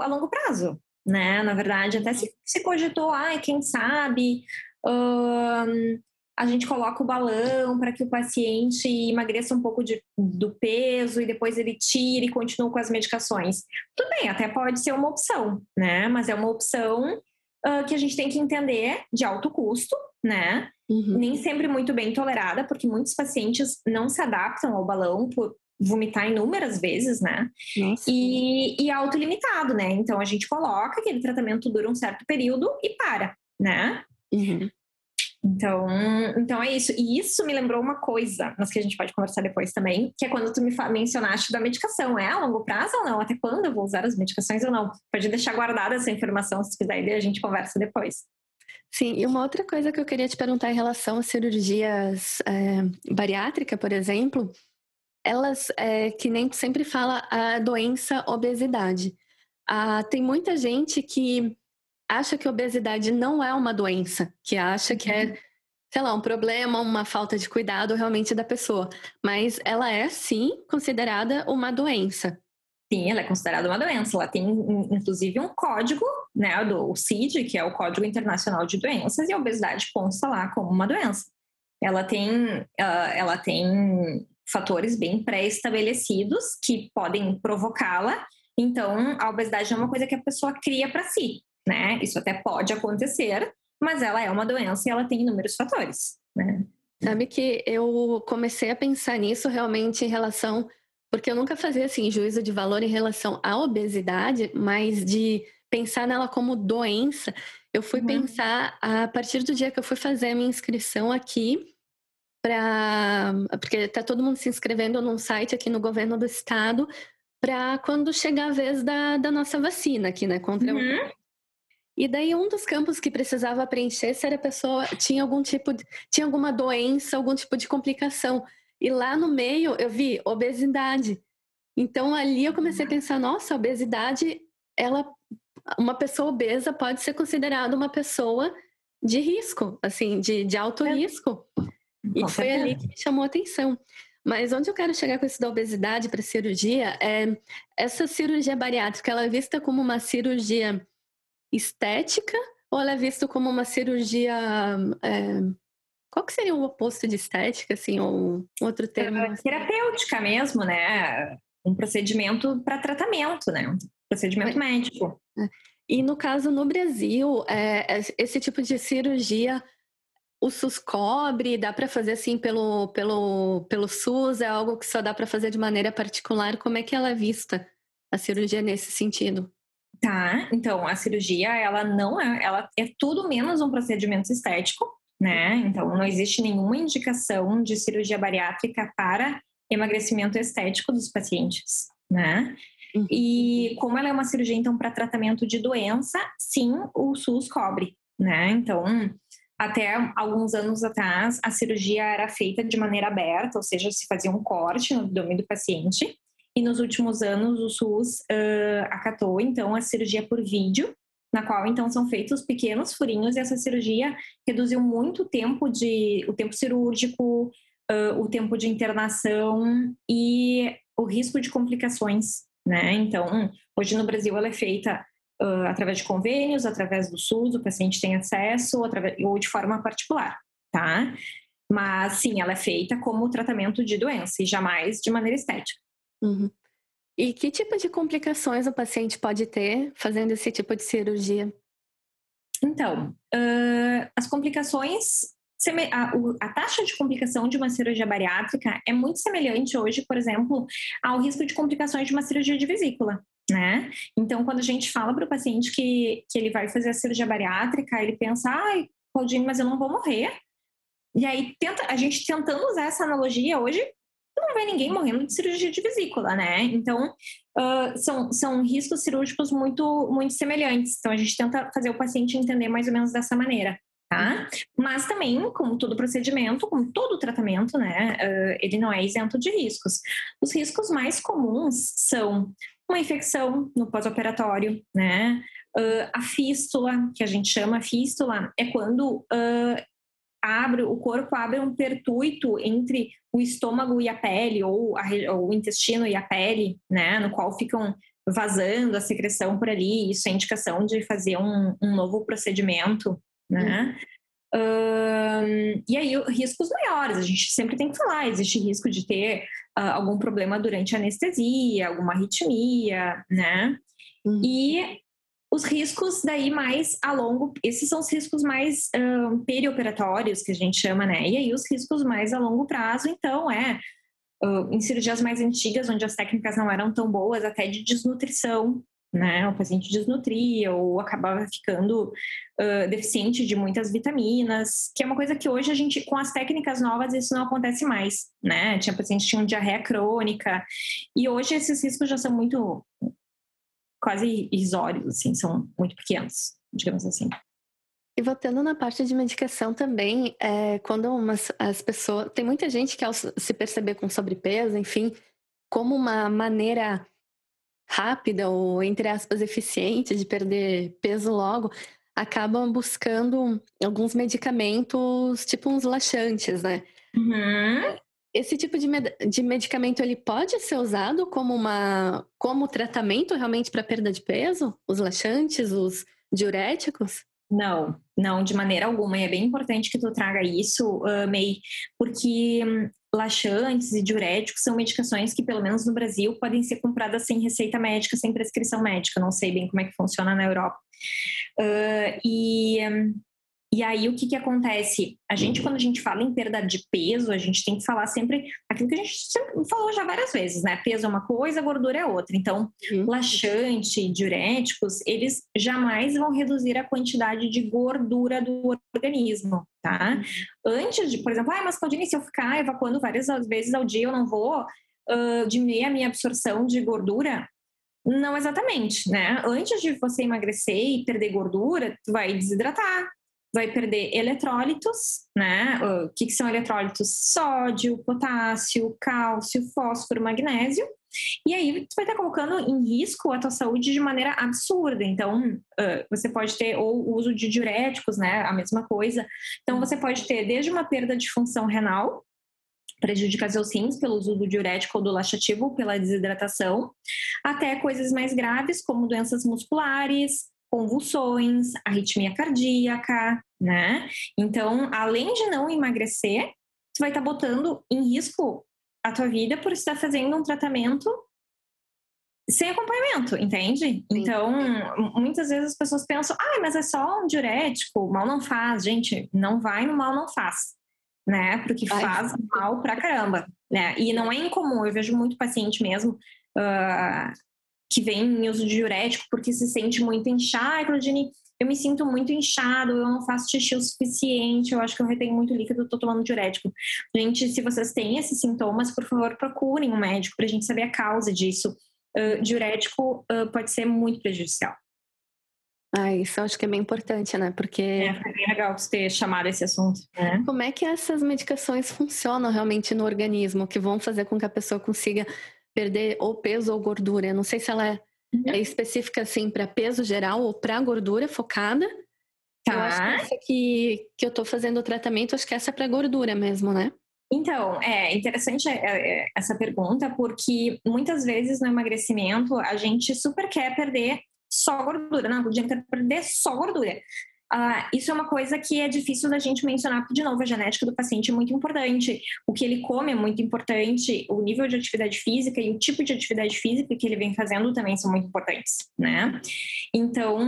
a longo prazo, né? Na verdade, até se cogitou, quem sabe a gente coloca o balão para que o paciente emagreça um pouco do peso e depois ele tira e continua com as medicações. Tudo bem, até pode ser uma opção, né? Mas é uma opção que a gente tem que entender, de alto custo, né? Nem sempre muito bem tolerada, porque muitos pacientes não se adaptam ao balão por vomitar inúmeras vezes, né? E autolimitado, né? Então, a gente coloca, aquele tratamento dura um certo período e para, né? Então, é isso. E isso me lembrou uma coisa, mas que a gente pode conversar depois também, que é quando tu me mencionaste da medicação. É a longo prazo ou não? Até quando eu vou usar as medicações ou não? Pode deixar guardada essa informação, se quiser, e a gente conversa depois. Sim, e uma outra coisa que eu queria te perguntar em relação às cirurgias bariátricas, por exemplo, elas, que nem tu sempre fala, a doença obesidade. Tem muita gente que acha que obesidade não é uma doença, que acha que é, sei lá, um problema, uma falta de cuidado realmente da pessoa. Mas ela é, sim, considerada uma doença. Sim, ela é considerada uma doença. Ela tem, inclusive, um código, né, do CID, que é o Código Internacional de Doenças, e a obesidade consta lá como uma doença. Ela tem fatores bem pré-estabelecidos que podem provocá-la. Então, a obesidade é uma coisa que a pessoa cria para si, né? Isso até pode acontecer, mas ela é uma doença e ela tem inúmeros fatores, né? Sabe que eu comecei a pensar nisso realmente em relação... Porque eu nunca fazia assim, juízo de valor em relação à obesidade, mas de pensar nela como doença. Eu fui pensar a partir do dia que eu fui fazer a minha inscrição aqui, porque está todo mundo se inscrevendo num site aqui no governo do estado, para quando chegar a vez da nossa vacina aqui, né? Contra E daí um dos campos que precisava preencher se a pessoa tinha tinha alguma doença, algum tipo de complicação. E lá no meio eu vi obesidade. Então ali eu comecei a pensar, nossa, a obesidade, uma pessoa obesa pode ser considerada uma pessoa de risco, assim, de alto risco. E foi ali que me chamou a atenção. Mas onde eu quero chegar com isso da obesidade para cirurgia é essa cirurgia bariátrica, ela é vista como uma cirurgia estética ou ela é vista como uma cirurgia... qual que seria o oposto de estética, assim, ou outro termo? Terapêutica mesmo, né? Um procedimento para tratamento, né? Um procedimento médico. E no caso, no Brasil, esse tipo de cirurgia, o SUS cobre, dá para fazer assim pelo SUS, é algo que só dá para fazer de maneira particular. Como é que ela é vista, a cirurgia nesse sentido? Tá, então a cirurgia, ela é tudo menos um procedimento estético, né? Então não existe nenhuma indicação de cirurgia bariátrica para emagrecimento estético dos pacientes, né? Uhum. E como ela é uma cirurgia, então, para tratamento de doença, sim, o SUS cobre, né? Então, até alguns anos atrás, a cirurgia era feita de maneira aberta, ou seja, se fazia um corte no abdômen do paciente. E nos últimos anos, o SUS acatou, então, a cirurgia por vídeo, na qual, então, são feitos pequenos furinhos, e essa cirurgia reduziu muito o tempo cirúrgico, o tempo de internação e o risco de complicações, né? Então, hoje no Brasil ela é feita através de convênios, através do SUS, o paciente tem acesso, ou de forma particular, tá? Mas, sim, ela é feita como tratamento de doença e jamais de maneira estética. Uhum. E que tipo de complicações o paciente pode ter fazendo esse tipo de cirurgia? Então, as complicações, a taxa de complicação de uma cirurgia bariátrica é muito semelhante hoje, por exemplo, ao risco de complicações de uma cirurgia de vesícula, né? Então, quando a gente fala para o paciente que ele vai fazer a cirurgia bariátrica, ele pensa, ai, Claudine, mas eu não vou morrer. E aí, a gente tentando usar essa analogia hoje, não vê ninguém morrendo de cirurgia de vesícula, né? Então, são riscos cirúrgicos muito, muito semelhantes. Então, a gente tenta fazer o paciente entender mais ou menos dessa maneira, tá? Mas também, como todo procedimento, como todo tratamento, né? Ele não é isento de riscos. Os riscos mais comuns são uma infecção no pós-operatório, né? A fístula, que a gente chama fístula, é quando... o corpo abre um pertuito entre o estômago e a pele, ou o intestino e a pele, né, no qual ficam vazando a secreção por ali. Isso é indicação de fazer um novo procedimento, né? E aí, riscos maiores, a gente sempre tem que falar, existe risco de ter algum problema durante a anestesia, alguma arritmia, né? E... os riscos daí mais a longo... esses são os riscos mais perioperatórios, que a gente chama, né? E aí os riscos mais a longo prazo, então, em cirurgias mais antigas, onde as técnicas não eram tão boas, até de desnutrição, né? O paciente desnutria ou acabava ficando deficiente de muitas vitaminas, que é uma coisa que hoje a gente, com as técnicas novas, isso não acontece mais, né? Tinha paciente que tinha diarreia crônica, e hoje esses riscos já são muito... quase irrisórios, assim, são muito pequenos, digamos assim. E voltando na parte de medicação também, quando as pessoas... tem muita gente que, ao se perceber com sobrepeso, enfim, como uma maneira rápida ou, entre aspas, eficiente de perder peso logo, acabam buscando alguns medicamentos, tipo uns laxantes, né? Uhum. Esse tipo de medicamento, ele pode ser usado como tratamento realmente para perda de peso? Os laxantes, os diuréticos? Não, de maneira alguma. E é bem importante que tu traga isso, May, porque laxantes e diuréticos são medicações que, pelo menos no Brasil, podem ser compradas sem receita médica, sem prescrição médica. Não sei bem como é que funciona na Europa. E aí, o que acontece? Quando a gente fala em perda de peso, a gente tem que falar sempre aquilo que a gente sempre falou já várias vezes, né? Peso é uma coisa, gordura é outra. Então, laxante, diuréticos, eles jamais vão reduzir a quantidade de gordura do organismo, tá? Antes de, por exemplo, mas Claudine, se eu ficar evacuando várias vezes ao dia, eu não vou diminuir a minha absorção de gordura? Não exatamente, né? Antes de você emagrecer e perder gordura, tu vai desidratar, vai perder eletrólitos, né? O que são eletrólitos? Sódio, potássio, cálcio, fósforo, magnésio. E aí, tu vai estar colocando em risco a tua saúde de maneira absurda. Então, você pode ter o uso de diuréticos, né? A mesma coisa. Então, você pode ter desde uma perda de função renal, prejudicar seus rins pelo uso do diurético ou do laxativo, pela desidratação, até coisas mais graves, como doenças musculares, convulsões, arritmia cardíaca, né? Então, além de não emagrecer, tu vai estar botando em risco a tua vida por estar fazendo um tratamento sem acompanhamento, entende? Então, muitas vezes as pessoas pensam, mas é só um diurético, mal não faz. Gente, não vai no mal não faz, né? Porque faz mal pra caramba, né? E não é incomum, eu vejo muito paciente mesmo... que vem em uso de diurético porque se sente muito inchado. Claudine, eu me sinto muito inchado, eu não faço xixi o suficiente, eu acho que eu retenho muito líquido, eu tô tomando diurético. Gente, se vocês têm esses sintomas, por favor, procurem um médico pra gente saber a causa disso. diurético pode ser muito prejudicial. Ah, isso eu acho que é bem importante, né? Porque... foi bem legal você ter chamado esse assunto, né? Como é que essas medicações funcionam realmente no organismo, que vão fazer com que a pessoa consiga perder ou peso ou gordura? Eu não sei se ela é específica, assim, para peso geral ou para gordura focada. Tá. Eu acho que essa que eu tô fazendo o tratamento, acho que essa é para gordura mesmo, né? Então, é interessante essa pergunta, porque muitas vezes no emagrecimento a gente super quer perder só gordura, não adianta perder só gordura. Isso é uma coisa que é difícil da gente mencionar, porque, de novo, a genética do paciente é muito importante, o que ele come é muito importante, o nível de atividade física e o tipo de atividade física que ele vem fazendo também são muito importantes, né? Então,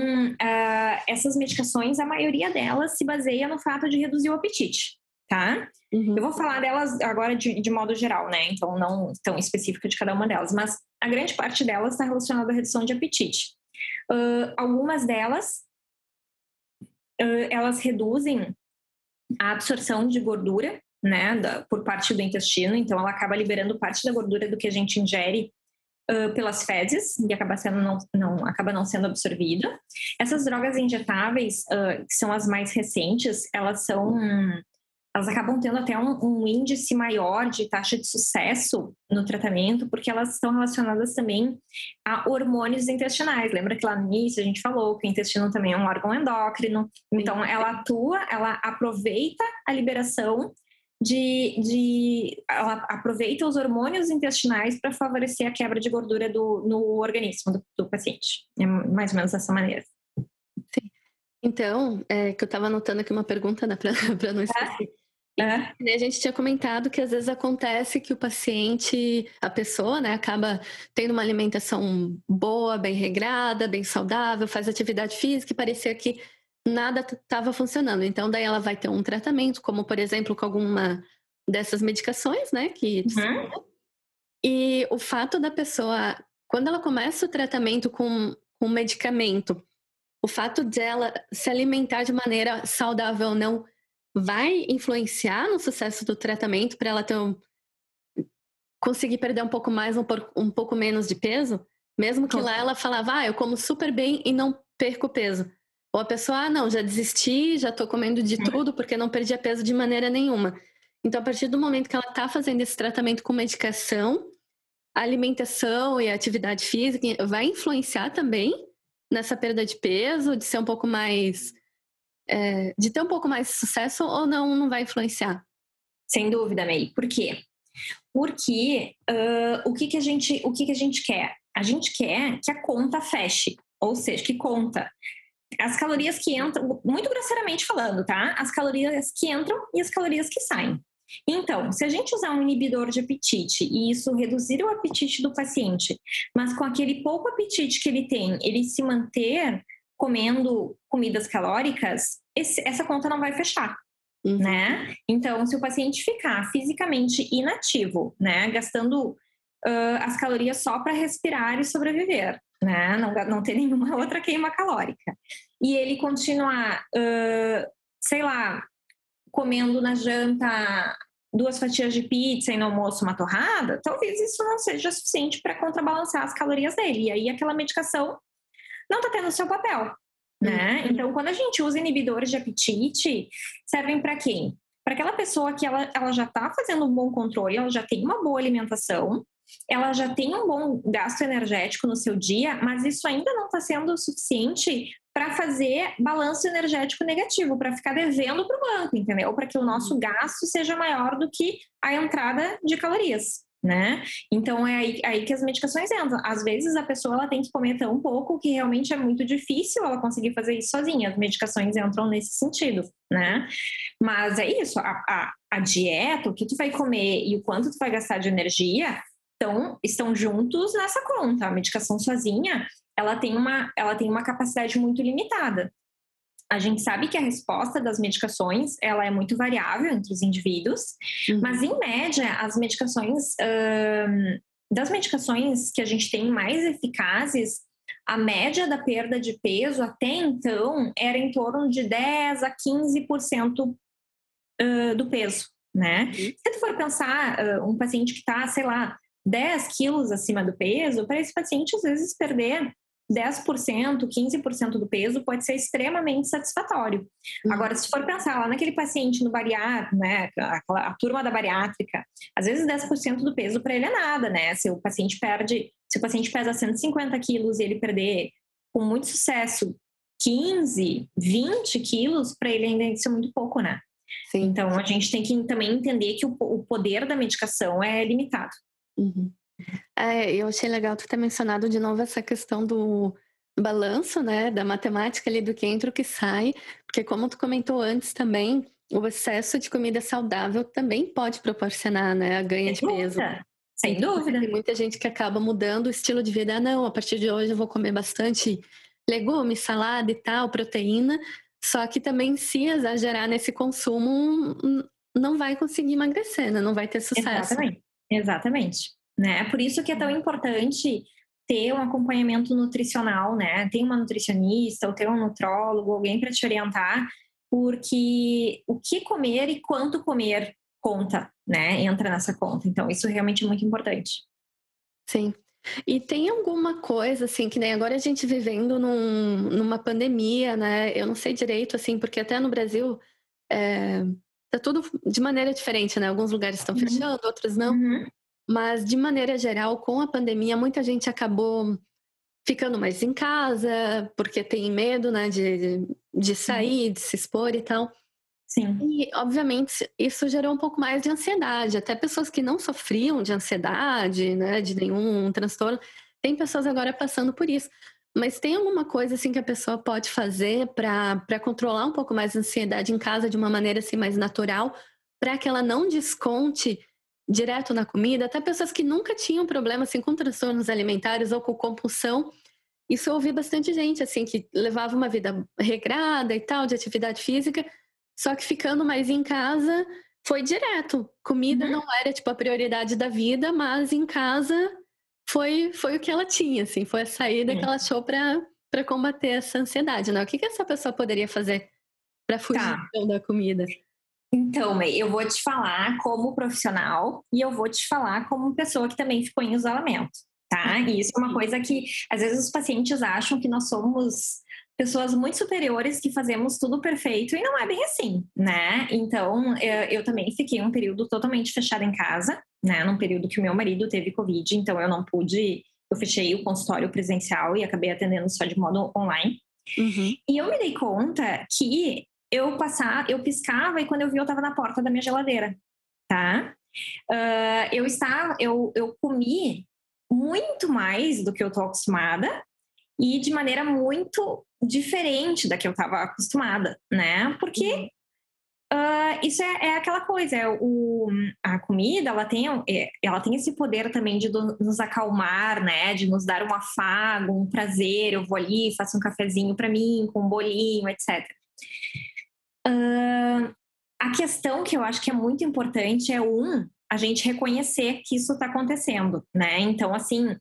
essas medicações, a maioria delas se baseia no fato de reduzir o apetite, tá? Uhum. Eu vou falar delas agora de modo geral, né? Então, não tão específico de cada uma delas, mas a grande parte delas está relacionada à redução de apetite. Algumas delas, elas reduzem a absorção de gordura, né, por parte do intestino, então ela acaba liberando parte da gordura do que a gente ingere pelas fezes e acaba não sendo absorvida. Essas drogas injetáveis, que são as mais recentes, elas acabam tendo até um índice maior de taxa de sucesso no tratamento, porque elas estão relacionadas também a hormônios intestinais. Lembra que lá no início a gente falou que o intestino também é um órgão endócrino. Então, ela aproveita a liberação ela aproveita os hormônios intestinais para favorecer a quebra de gordura no organismo do paciente. É mais ou menos dessa maneira. Sim. Então, que eu estava anotando aqui uma pergunta, né, para não esquecer. E a gente tinha comentado que às vezes acontece que o paciente, a pessoa, né, acaba tendo uma alimentação boa, bem regrada, bem saudável, faz atividade física e parecia que nada estava funcionando. Então, daí ela vai ter um tratamento, como por exemplo com alguma dessas medicações, né, que e o fato da pessoa, quando ela começa o tratamento com medicamento, o fato dela se alimentar de maneira saudável não vai influenciar no sucesso do tratamento para ela conseguir perder um pouco mais, um pouco menos de peso? Mesmo que lá ela falava, eu como super bem e não perco peso. Ou a pessoa, não, já desisti, já estou comendo de tudo porque não perdia peso de maneira nenhuma. Então, a partir do momento que ela está fazendo esse tratamento com medicação, a alimentação e a atividade física vai influenciar também nessa perda de peso, de ser um pouco mais... de ter um pouco mais de sucesso, ou não vai influenciar? Sem dúvida, May. Por quê? Porque o que a gente quer? A gente quer que a conta feche, ou seja, que conta. As calorias que entram, muito grosseiramente falando, tá? As calorias que entram e as calorias que saem. Então, se a gente usar um inibidor de apetite e isso reduzir o apetite do paciente, mas com aquele pouco apetite que ele tem, ele se manter comendo comidas calóricas, essa conta não vai fechar, né? Então, se o paciente ficar fisicamente inativo, né, gastando as calorias só para respirar e sobreviver, né, não ter nenhuma outra queima calórica, e ele continuar, comendo na janta 2 fatias de pizza e no almoço uma torrada, talvez isso não seja suficiente para contrabalançar as calorias dele. E aí aquela medicação não está tendo o seu papel, né? Então, quando a gente usa inibidores de apetite, servem para quem? Para aquela pessoa que ela já está fazendo um bom controle, ela já tem uma boa alimentação, ela já tem um bom gasto energético no seu dia, mas isso ainda não está sendo o suficiente para fazer balanço energético negativo, para ficar devendo para o banco, entendeu? Para que o nosso gasto seja maior do que a entrada de calorias, né? Então, é aí que as medicações entram. Às vezes, a pessoa ela tem que comer tão pouco que realmente é muito difícil ela conseguir fazer isso sozinha. As medicações entram nesse sentido, né? Mas é isso, a dieta, o que tu vai comer e o quanto tu vai gastar de energia estão juntos nessa conta. A medicação sozinha, ela tem uma capacidade muito limitada. A gente sabe que a resposta das medicações, ela é muito variável entre os indivíduos, mas em média, as medicações, das medicações que a gente tem mais eficazes, a média da perda de peso até então era em torno de 10 a 15% do peso, né? Se tu for pensar um paciente que está, 10 quilos acima do peso, para esse paciente, às vezes, perder 10%, 15% do peso pode ser extremamente satisfatório. Agora, se for pensar lá naquele paciente no bariátrico, né, a turma da bariátrica, às vezes 10% do peso para ele é nada, né? Se o paciente pesa 150 quilos e ele perder com muito sucesso 15, 20 quilos, para ele ainda isso é muito pouco, né? Sim. Então, a gente tem que também entender que o poder da medicação é limitado. Uhum. É, eu achei legal tu ter mencionado de novo essa questão do balanço, né, da matemática ali do que entra e o que sai, porque como tu comentou antes também, o excesso de comida saudável também pode proporcionar, né, a ganha de peso. Sem dúvida. Tem muita gente que acaba mudando o estilo de vida. Ah, não, a partir de hoje eu vou comer bastante legume, salada e tal, proteína, só que também se exagerar nesse consumo não vai conseguir emagrecer, né? Não vai ter sucesso. Exatamente. Exatamente, né? Por isso que é tão importante ter um acompanhamento nutricional, né? Ter uma nutricionista ou ter um nutrólogo, alguém para te orientar, porque o que comer e quanto comer conta, né? Entra nessa conta. Então, isso realmente é muito importante. Sim. E tem alguma coisa, assim, que nem agora a gente vivendo numa pandemia, né? Eu não sei direito, assim, porque até no Brasil... Tá tudo de maneira diferente, né? Alguns lugares estão fechando, outros não. Uhum. Mas, de maneira geral, com a pandemia, muita gente acabou ficando mais em casa, porque tem medo, né? De sair, de se expor e tal. Sim. E, obviamente, isso gerou um pouco mais de ansiedade. Até pessoas que não sofriam de ansiedade, né? De nenhum transtorno. Tem pessoas agora passando por isso. Mas tem alguma coisa assim que a pessoa pode fazer para controlar um pouco mais a ansiedade em casa de uma maneira assim mais natural, para que ela não desconte direto na comida? Até pessoas que nunca tinham problema assim com transtornos alimentares ou com compulsão. Isso eu ouvi bastante gente assim que levava uma vida regrada e tal, de atividade física, só que ficando mais em casa foi direto. Comida não era tipo a prioridade da vida, mas em casa... Foi o que ela tinha, assim, foi a saída que ela achou para combater essa ansiedade, né? O que essa pessoa poderia fazer para fugir da comida? Então, May, eu vou te falar como profissional e eu vou te falar como pessoa que também ficou em isolamento, tá? E isso é uma coisa que, às vezes, os pacientes acham que nós somos pessoas muito superiores que fazemos tudo perfeito e não é bem assim, né? Então, eu também fiquei um período totalmente fechada em casa, né, num período que o meu marido teve Covid, então eu não pude, eu fechei o consultório presencial e acabei atendendo só de modo online. Uhum. E eu me dei conta que eu piscava e quando eu vi eu estava na porta da minha geladeira, tá? Eu comi muito mais do que eu estou acostumada e de maneira muito diferente da que eu estava acostumada, né? Porque... isso é aquela coisa, a comida ela tem esse poder também de nos acalmar, né, de nos dar um afago, um prazer. Eu vou ali, faço um cafezinho para mim, com um bolinho, etc. A questão que eu acho que é muito importante é a gente reconhecer que isso está acontecendo, né? Então, assim,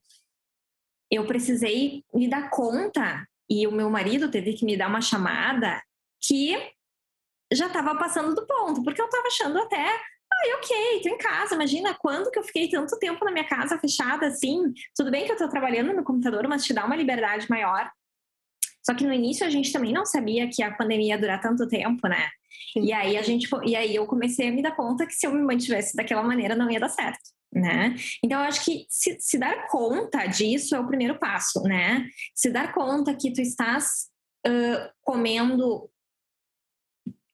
eu precisei me dar conta e o meu marido teve que me dar uma chamada que... já estava passando do ponto, porque eu estava achando até, ok, tô em casa, imagina quando que eu fiquei tanto tempo na minha casa fechada assim, tudo bem que eu tô trabalhando no computador, mas te dá uma liberdade maior. Só que no início a gente também não sabia que a pandemia ia durar tanto tempo, né? E aí eu comecei a me dar conta que se eu me mantivesse daquela maneira não ia dar certo, né? Então eu acho que se dar conta disso é o primeiro passo, né? Se dar conta que tu estás comendo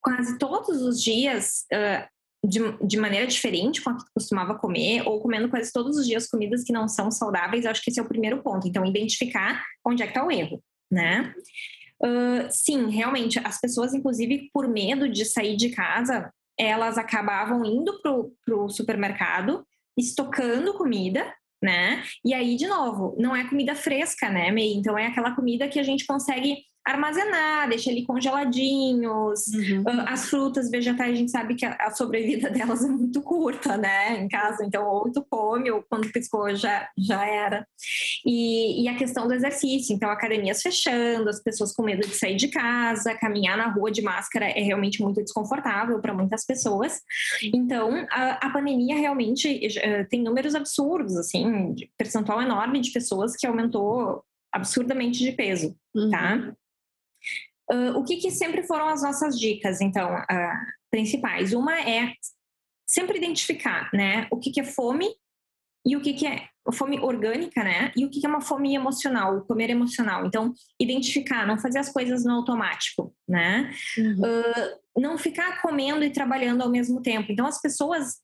quase todos os dias de maneira diferente com a que tu costumava comer, ou comendo quase todos os dias comidas que não são saudáveis, acho que esse é o primeiro ponto. Então, identificar onde é que está o erro, né? Sim, realmente, as pessoas, inclusive, por medo de sair de casa, elas acabavam indo pro supermercado, estocando comida, né? E aí, de novo, não é comida fresca, né, May? Então, é aquela comida que a gente consegue armazenar, deixa ele congeladinhos. Uhum. As frutas, vegetais, a gente sabe que a sobrevida delas é muito curta, né? Em casa, então, ou tu come, ou quando piscou já era. E a questão do exercício, então, academias fechando, as pessoas com medo de sair de casa, caminhar na rua de máscara é realmente muito desconfortável para muitas pessoas. Então, a pandemia realmente tem números absurdos, assim, de percentual enorme de pessoas que aumentou absurdamente de peso, tá? O que sempre foram as nossas dicas, então, principais? Uma é sempre identificar, né, o que é fome e o que é fome orgânica, né, e o que é uma fome emocional, o comer emocional. Então, identificar, não fazer as coisas no automático, né? Não ficar comendo e trabalhando ao mesmo tempo. Então, as pessoas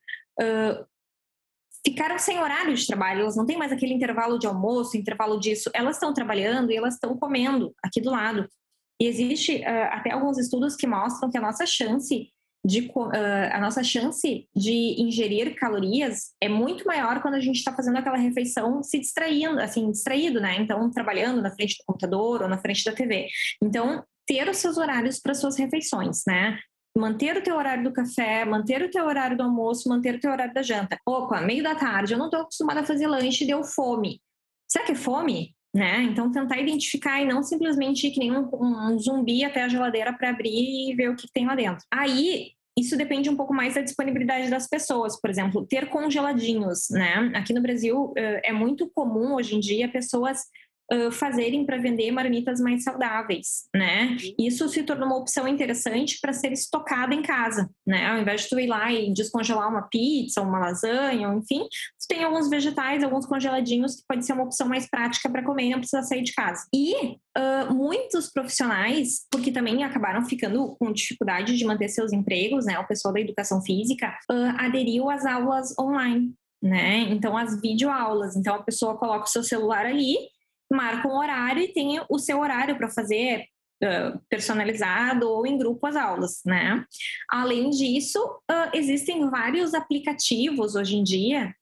ficaram sem horário de trabalho, elas não têm mais aquele intervalo de almoço, intervalo disso. Elas estão trabalhando e elas estão comendo aqui do lado. E existe até alguns estudos que mostram que a nossa chance de ingerir calorias é muito maior quando a gente está fazendo aquela refeição se distraindo, assim, distraído, né? Então, trabalhando na frente do computador ou na frente da TV. Então, ter os seus horários para as suas refeições, né? Manter o teu horário do café, manter o teu horário do almoço, manter o teu horário da janta. Opa, meio da tarde, eu não estou acostumada a fazer lanche, deu fome. Será que é fome? Né? Então, tentar identificar e não simplesmente ir que nem um zumbi até a geladeira para abrir e ver o que tem lá dentro. Aí, isso depende um pouco mais da disponibilidade das pessoas. Por exemplo, ter congeladinhos, né? Aqui no Brasil, é muito comum hoje em dia pessoas fazerem para vender marmitas mais saudáveis, né? Isso se tornou uma opção interessante para ser estocada em casa, né? Ao invés de tu ir lá e descongelar uma pizza, uma lasanha, enfim, tu tem alguns vegetais, alguns congeladinhos que pode ser uma opção mais prática para comer e não precisar sair de casa. E muitos profissionais, porque também acabaram ficando com dificuldade de manter seus empregos, né? O pessoal da educação física aderiu às aulas online, né? Então, às videoaulas. Então, a pessoa coloca o seu celular ali, marca um horário e tem o seu horário para fazer personalizado ou em grupo as aulas, né? Além disso, existem vários aplicativos hoje em dia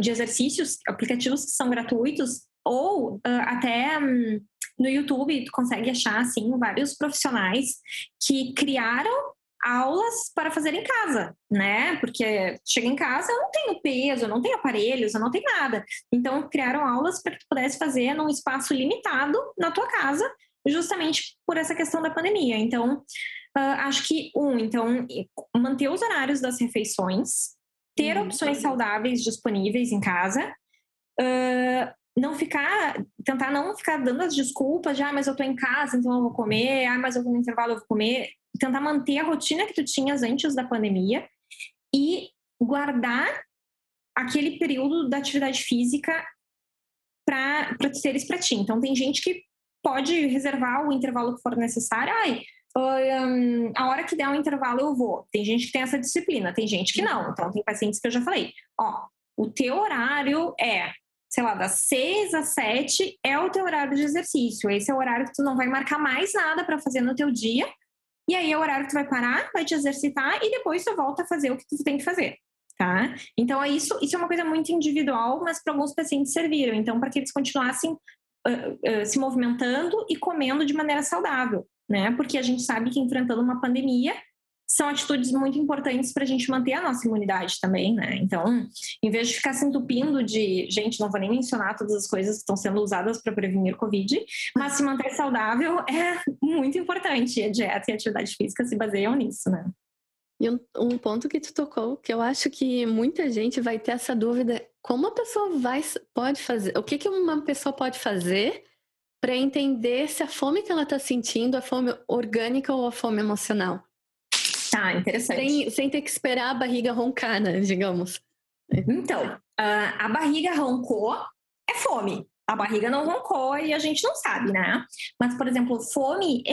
de exercícios, aplicativos que são gratuitos ou até no YouTube tu consegue achar, assim, vários profissionais que criaram aulas para fazer em casa, né? Porque chega em casa, eu não tenho peso, eu não tenho aparelhos, eu não tenho nada. Então, criaram aulas para que tu pudesse fazer num espaço limitado na tua casa, justamente por essa questão da pandemia. Então, acho que, então, manter os horários das refeições, ter opções saudáveis disponíveis em casa, tentar não ficar dando as desculpas de, mas eu tô em casa, então eu vou comer, mas eu vou no intervalo, eu vou comer. Tentar manter a rotina que tu tinhas antes da pandemia e guardar aquele período da atividade física para tu teres para ti. Então, tem gente que pode reservar o intervalo que for necessário. A hora que der um intervalo eu vou. Tem gente que tem essa disciplina, tem gente que não. Então, tem pacientes que eu já falei. O teu horário é, sei lá, das 6 às 7 é o teu horário de exercício. Esse é o horário que tu não vai marcar mais nada para fazer no teu dia. E aí é o horário que tu vai parar, vai te exercitar e depois tu volta a fazer o que tu tem que fazer, tá? Então, é isso é uma coisa muito individual, mas para alguns pacientes serviram. Então, para que eles continuassem se movimentando e comendo de maneira saudável, né? Porque a gente sabe que enfrentando uma pandemia são atitudes muito importantes para a gente manter a nossa imunidade também, né? Então, em vez de ficar se entupindo de... Gente, não vou nem mencionar todas as coisas que estão sendo usadas para prevenir Covid, mas se manter saudável é muito importante. A dieta e a atividade física se baseiam nisso, né? E um ponto que tu tocou, que eu acho que muita gente vai ter essa dúvida, como a pessoa pode fazer... O que uma pessoa pode fazer para entender se a fome que ela está sentindo é a fome orgânica ou a fome emocional? Tá, interessante. Sem ter que esperar a barriga roncar, né, digamos. Então, a barriga roncou, é fome. A barriga não roncou e a gente não sabe, né? Mas, por exemplo, fome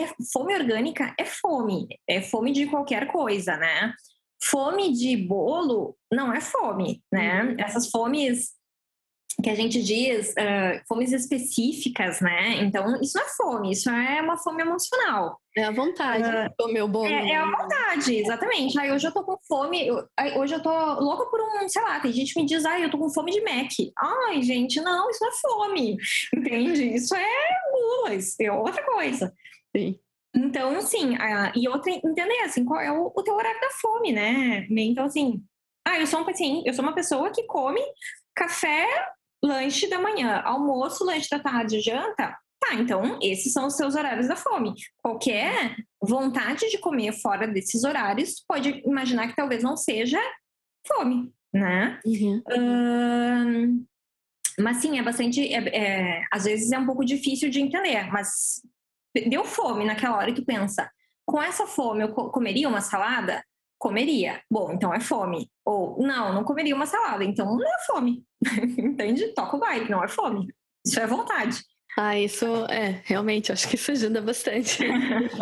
orgânica é fome. É fome de qualquer coisa, né? Fome de bolo não é fome, né? Essas fomes que a gente diz, fomes específicas, né? Então, isso não é fome, isso é uma fome emocional. É a vontade de comer o bolo. É a vontade, exatamente. Hoje eu tô com fome, hoje eu tô louca por um, sei lá, tem gente que me diz, eu tô com fome de Mac. Gente, não, isso não é fome, entende? Isso é pílulas, é outra coisa. Sim. Então, assim, e outra, entender, assim, qual é o teu horário da fome, né? Então, assim, eu sou uma pessoa que come café, lanche da manhã, almoço, lanche da tarde, janta. Tá, então, esses são os seus horários da fome. Qualquer vontade de comer fora desses horários, pode imaginar que talvez não seja fome, né? Uhum. Mas sim, é bastante... às vezes é um pouco difícil de entender, mas... Deu fome naquela hora que tu pensa, com essa fome eu comeria uma salada? Comeria. Bom, então é fome. Ou, não comeria uma salada, então não é fome. Entende? Toca o baile, não é fome. Isso é vontade. Isso é, realmente, acho que isso ajuda bastante.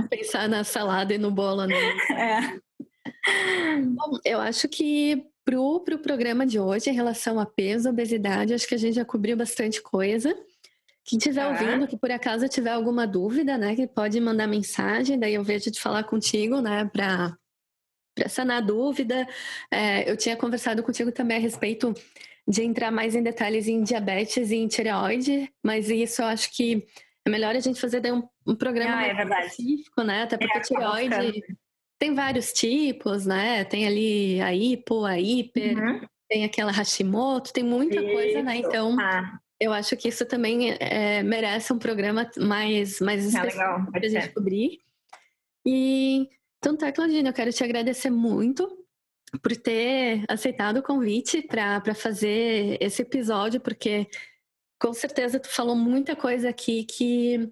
Pensar na salada e no bolo, né? Bom, eu acho que pro programa de hoje, em relação a peso, obesidade, acho que a gente já cobriu bastante coisa. Quem estiver ouvindo, que por acaso tiver alguma dúvida, né, que pode mandar mensagem, daí eu vejo de falar contigo, né, para sanar a dúvida. Eu tinha conversado contigo também a respeito de entrar mais em detalhes em diabetes e em tireoide, mas isso eu acho que é melhor a gente fazer daí um programa mais específico, né, até porque tireoide tem vários tipos, né, tem ali a hipo, a hiper, tem aquela Hashimoto, tem muita coisa, né, então... Eu acho que isso também merece um programa mais específico para a gente cobrir. E, então tá, Claudine, eu quero te agradecer muito por ter aceitado o convite para fazer esse episódio, porque com certeza tu falou muita coisa aqui que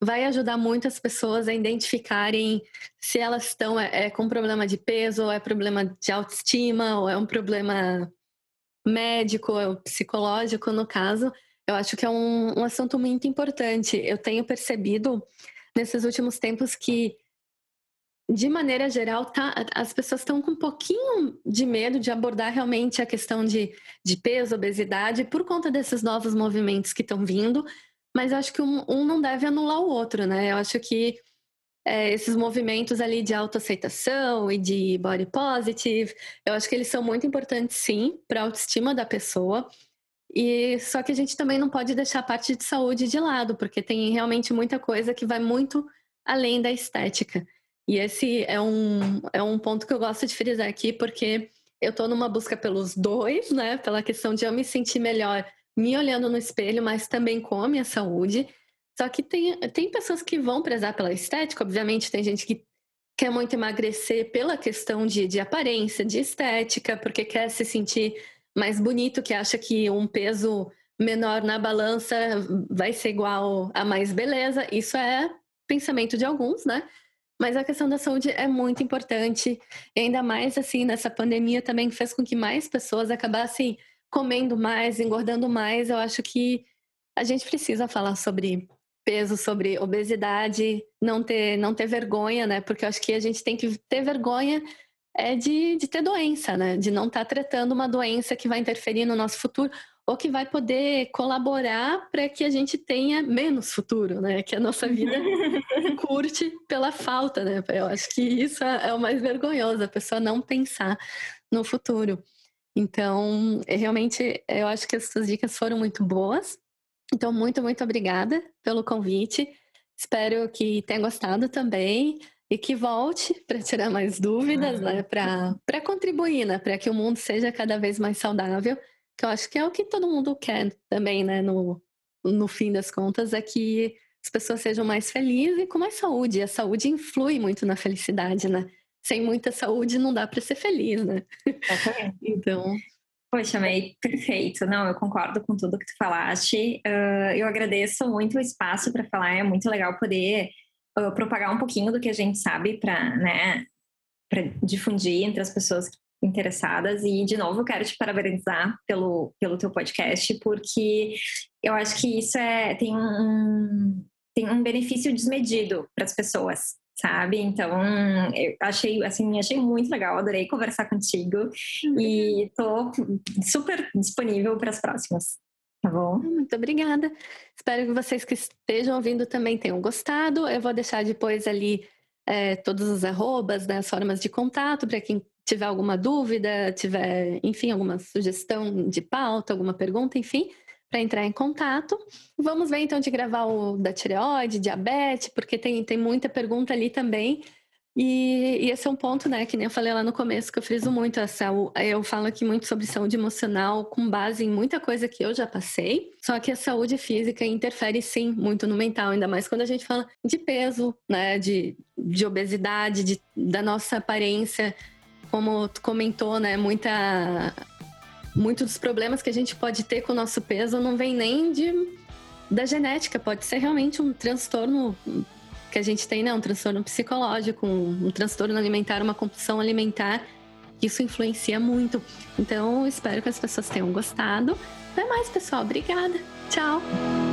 vai ajudar muito as pessoas a identificarem se elas estão com problema de peso, ou é problema de autoestima, ou é um problema médico, ou psicológico, no caso... Eu acho que é um assunto muito importante. Eu tenho percebido nesses últimos tempos que, de maneira geral, as pessoas estão com um pouquinho de medo de abordar realmente a questão de peso, obesidade, por conta desses novos movimentos que estão vindo. Mas eu acho que um não deve anular o outro, né? Eu acho que esses movimentos ali de autoaceitação e de body positive, eu acho que eles são muito importantes, sim, para a autoestima da pessoa. E só que a gente também não pode deixar a parte de saúde de lado, porque tem realmente muita coisa que vai muito além da estética. E esse é um ponto que eu gosto de frisar aqui, porque eu estou numa busca pelos dois, né? Pela questão de eu me sentir melhor me olhando no espelho, mas também com a minha saúde. Só que tem pessoas que vão prezar pela estética, obviamente tem gente que quer muito emagrecer pela questão de aparência, de estética, porque quer se sentir... mais bonito, que acha que um peso menor na balança vai ser igual a mais beleza. Isso é pensamento de alguns, né? Mas a questão da saúde é muito importante. E ainda mais, assim, nessa pandemia também fez com que mais pessoas acabassem comendo mais, engordando mais. Eu acho que a gente precisa falar sobre peso, sobre obesidade, não ter vergonha, né? Porque eu acho que a gente tem que ter vergonha... de ter doença, né? De não estar tratando uma doença que vai interferir no nosso futuro ou que vai poder colaborar para que a gente tenha menos futuro, né? Que a nossa vida curte pela falta, né? Eu acho que isso é o mais vergonhoso, a pessoa não pensar no futuro. Então, realmente, eu acho que as suas dicas foram muito boas. Então, muito, muito obrigada pelo convite. Espero que tenha gostado também. E que volte para tirar mais dúvidas, né? Para contribuir, né? Para que o mundo seja cada vez mais saudável, que eu acho que é o que todo mundo quer também, né? No fim das contas, é que as pessoas sejam mais felizes e com mais saúde. A saúde influi muito na felicidade, né? Sem muita saúde não dá para ser feliz, né? Então... Poxa, May, perfeito. Não, eu concordo com tudo que tu falaste. Eu agradeço muito o espaço para falar. É muito legal poder... propagar um pouquinho do que a gente sabe para, né, difundir entre as pessoas interessadas. E, de novo, eu quero te parabenizar pelo teu podcast, porque eu acho que isso tem um benefício desmedido para as pessoas, sabe? Então, eu achei muito legal, adorei conversar contigo e tô super disponível para as próximas. Tá bom? Muito obrigada. Espero que vocês que estejam ouvindo também tenham gostado. Eu vou deixar depois ali todos os arrobas, né, as formas de contato, para quem tiver alguma dúvida, tiver, enfim, alguma sugestão de pauta, alguma pergunta, enfim, para entrar em contato. Vamos ver então de gravar o da tireoide, diabetes, porque tem muita pergunta ali também. E esse é um ponto, né, que nem eu falei lá no começo, que eu friso muito. Eu falo aqui muito sobre saúde emocional com base em muita coisa que eu já passei. Só que a saúde física interfere, sim, muito no mental. Ainda mais quando a gente fala de peso, né, de obesidade, da nossa aparência. Como tu comentou, né, muitos dos problemas que a gente pode ter com o nosso peso não vem nem da genética. Pode ser realmente um transtorno que a gente tem, né? Um transtorno psicológico, um transtorno alimentar, uma compulsão alimentar, isso influencia muito. Então, espero que as pessoas tenham gostado. Até mais, pessoal. Obrigada. Tchau.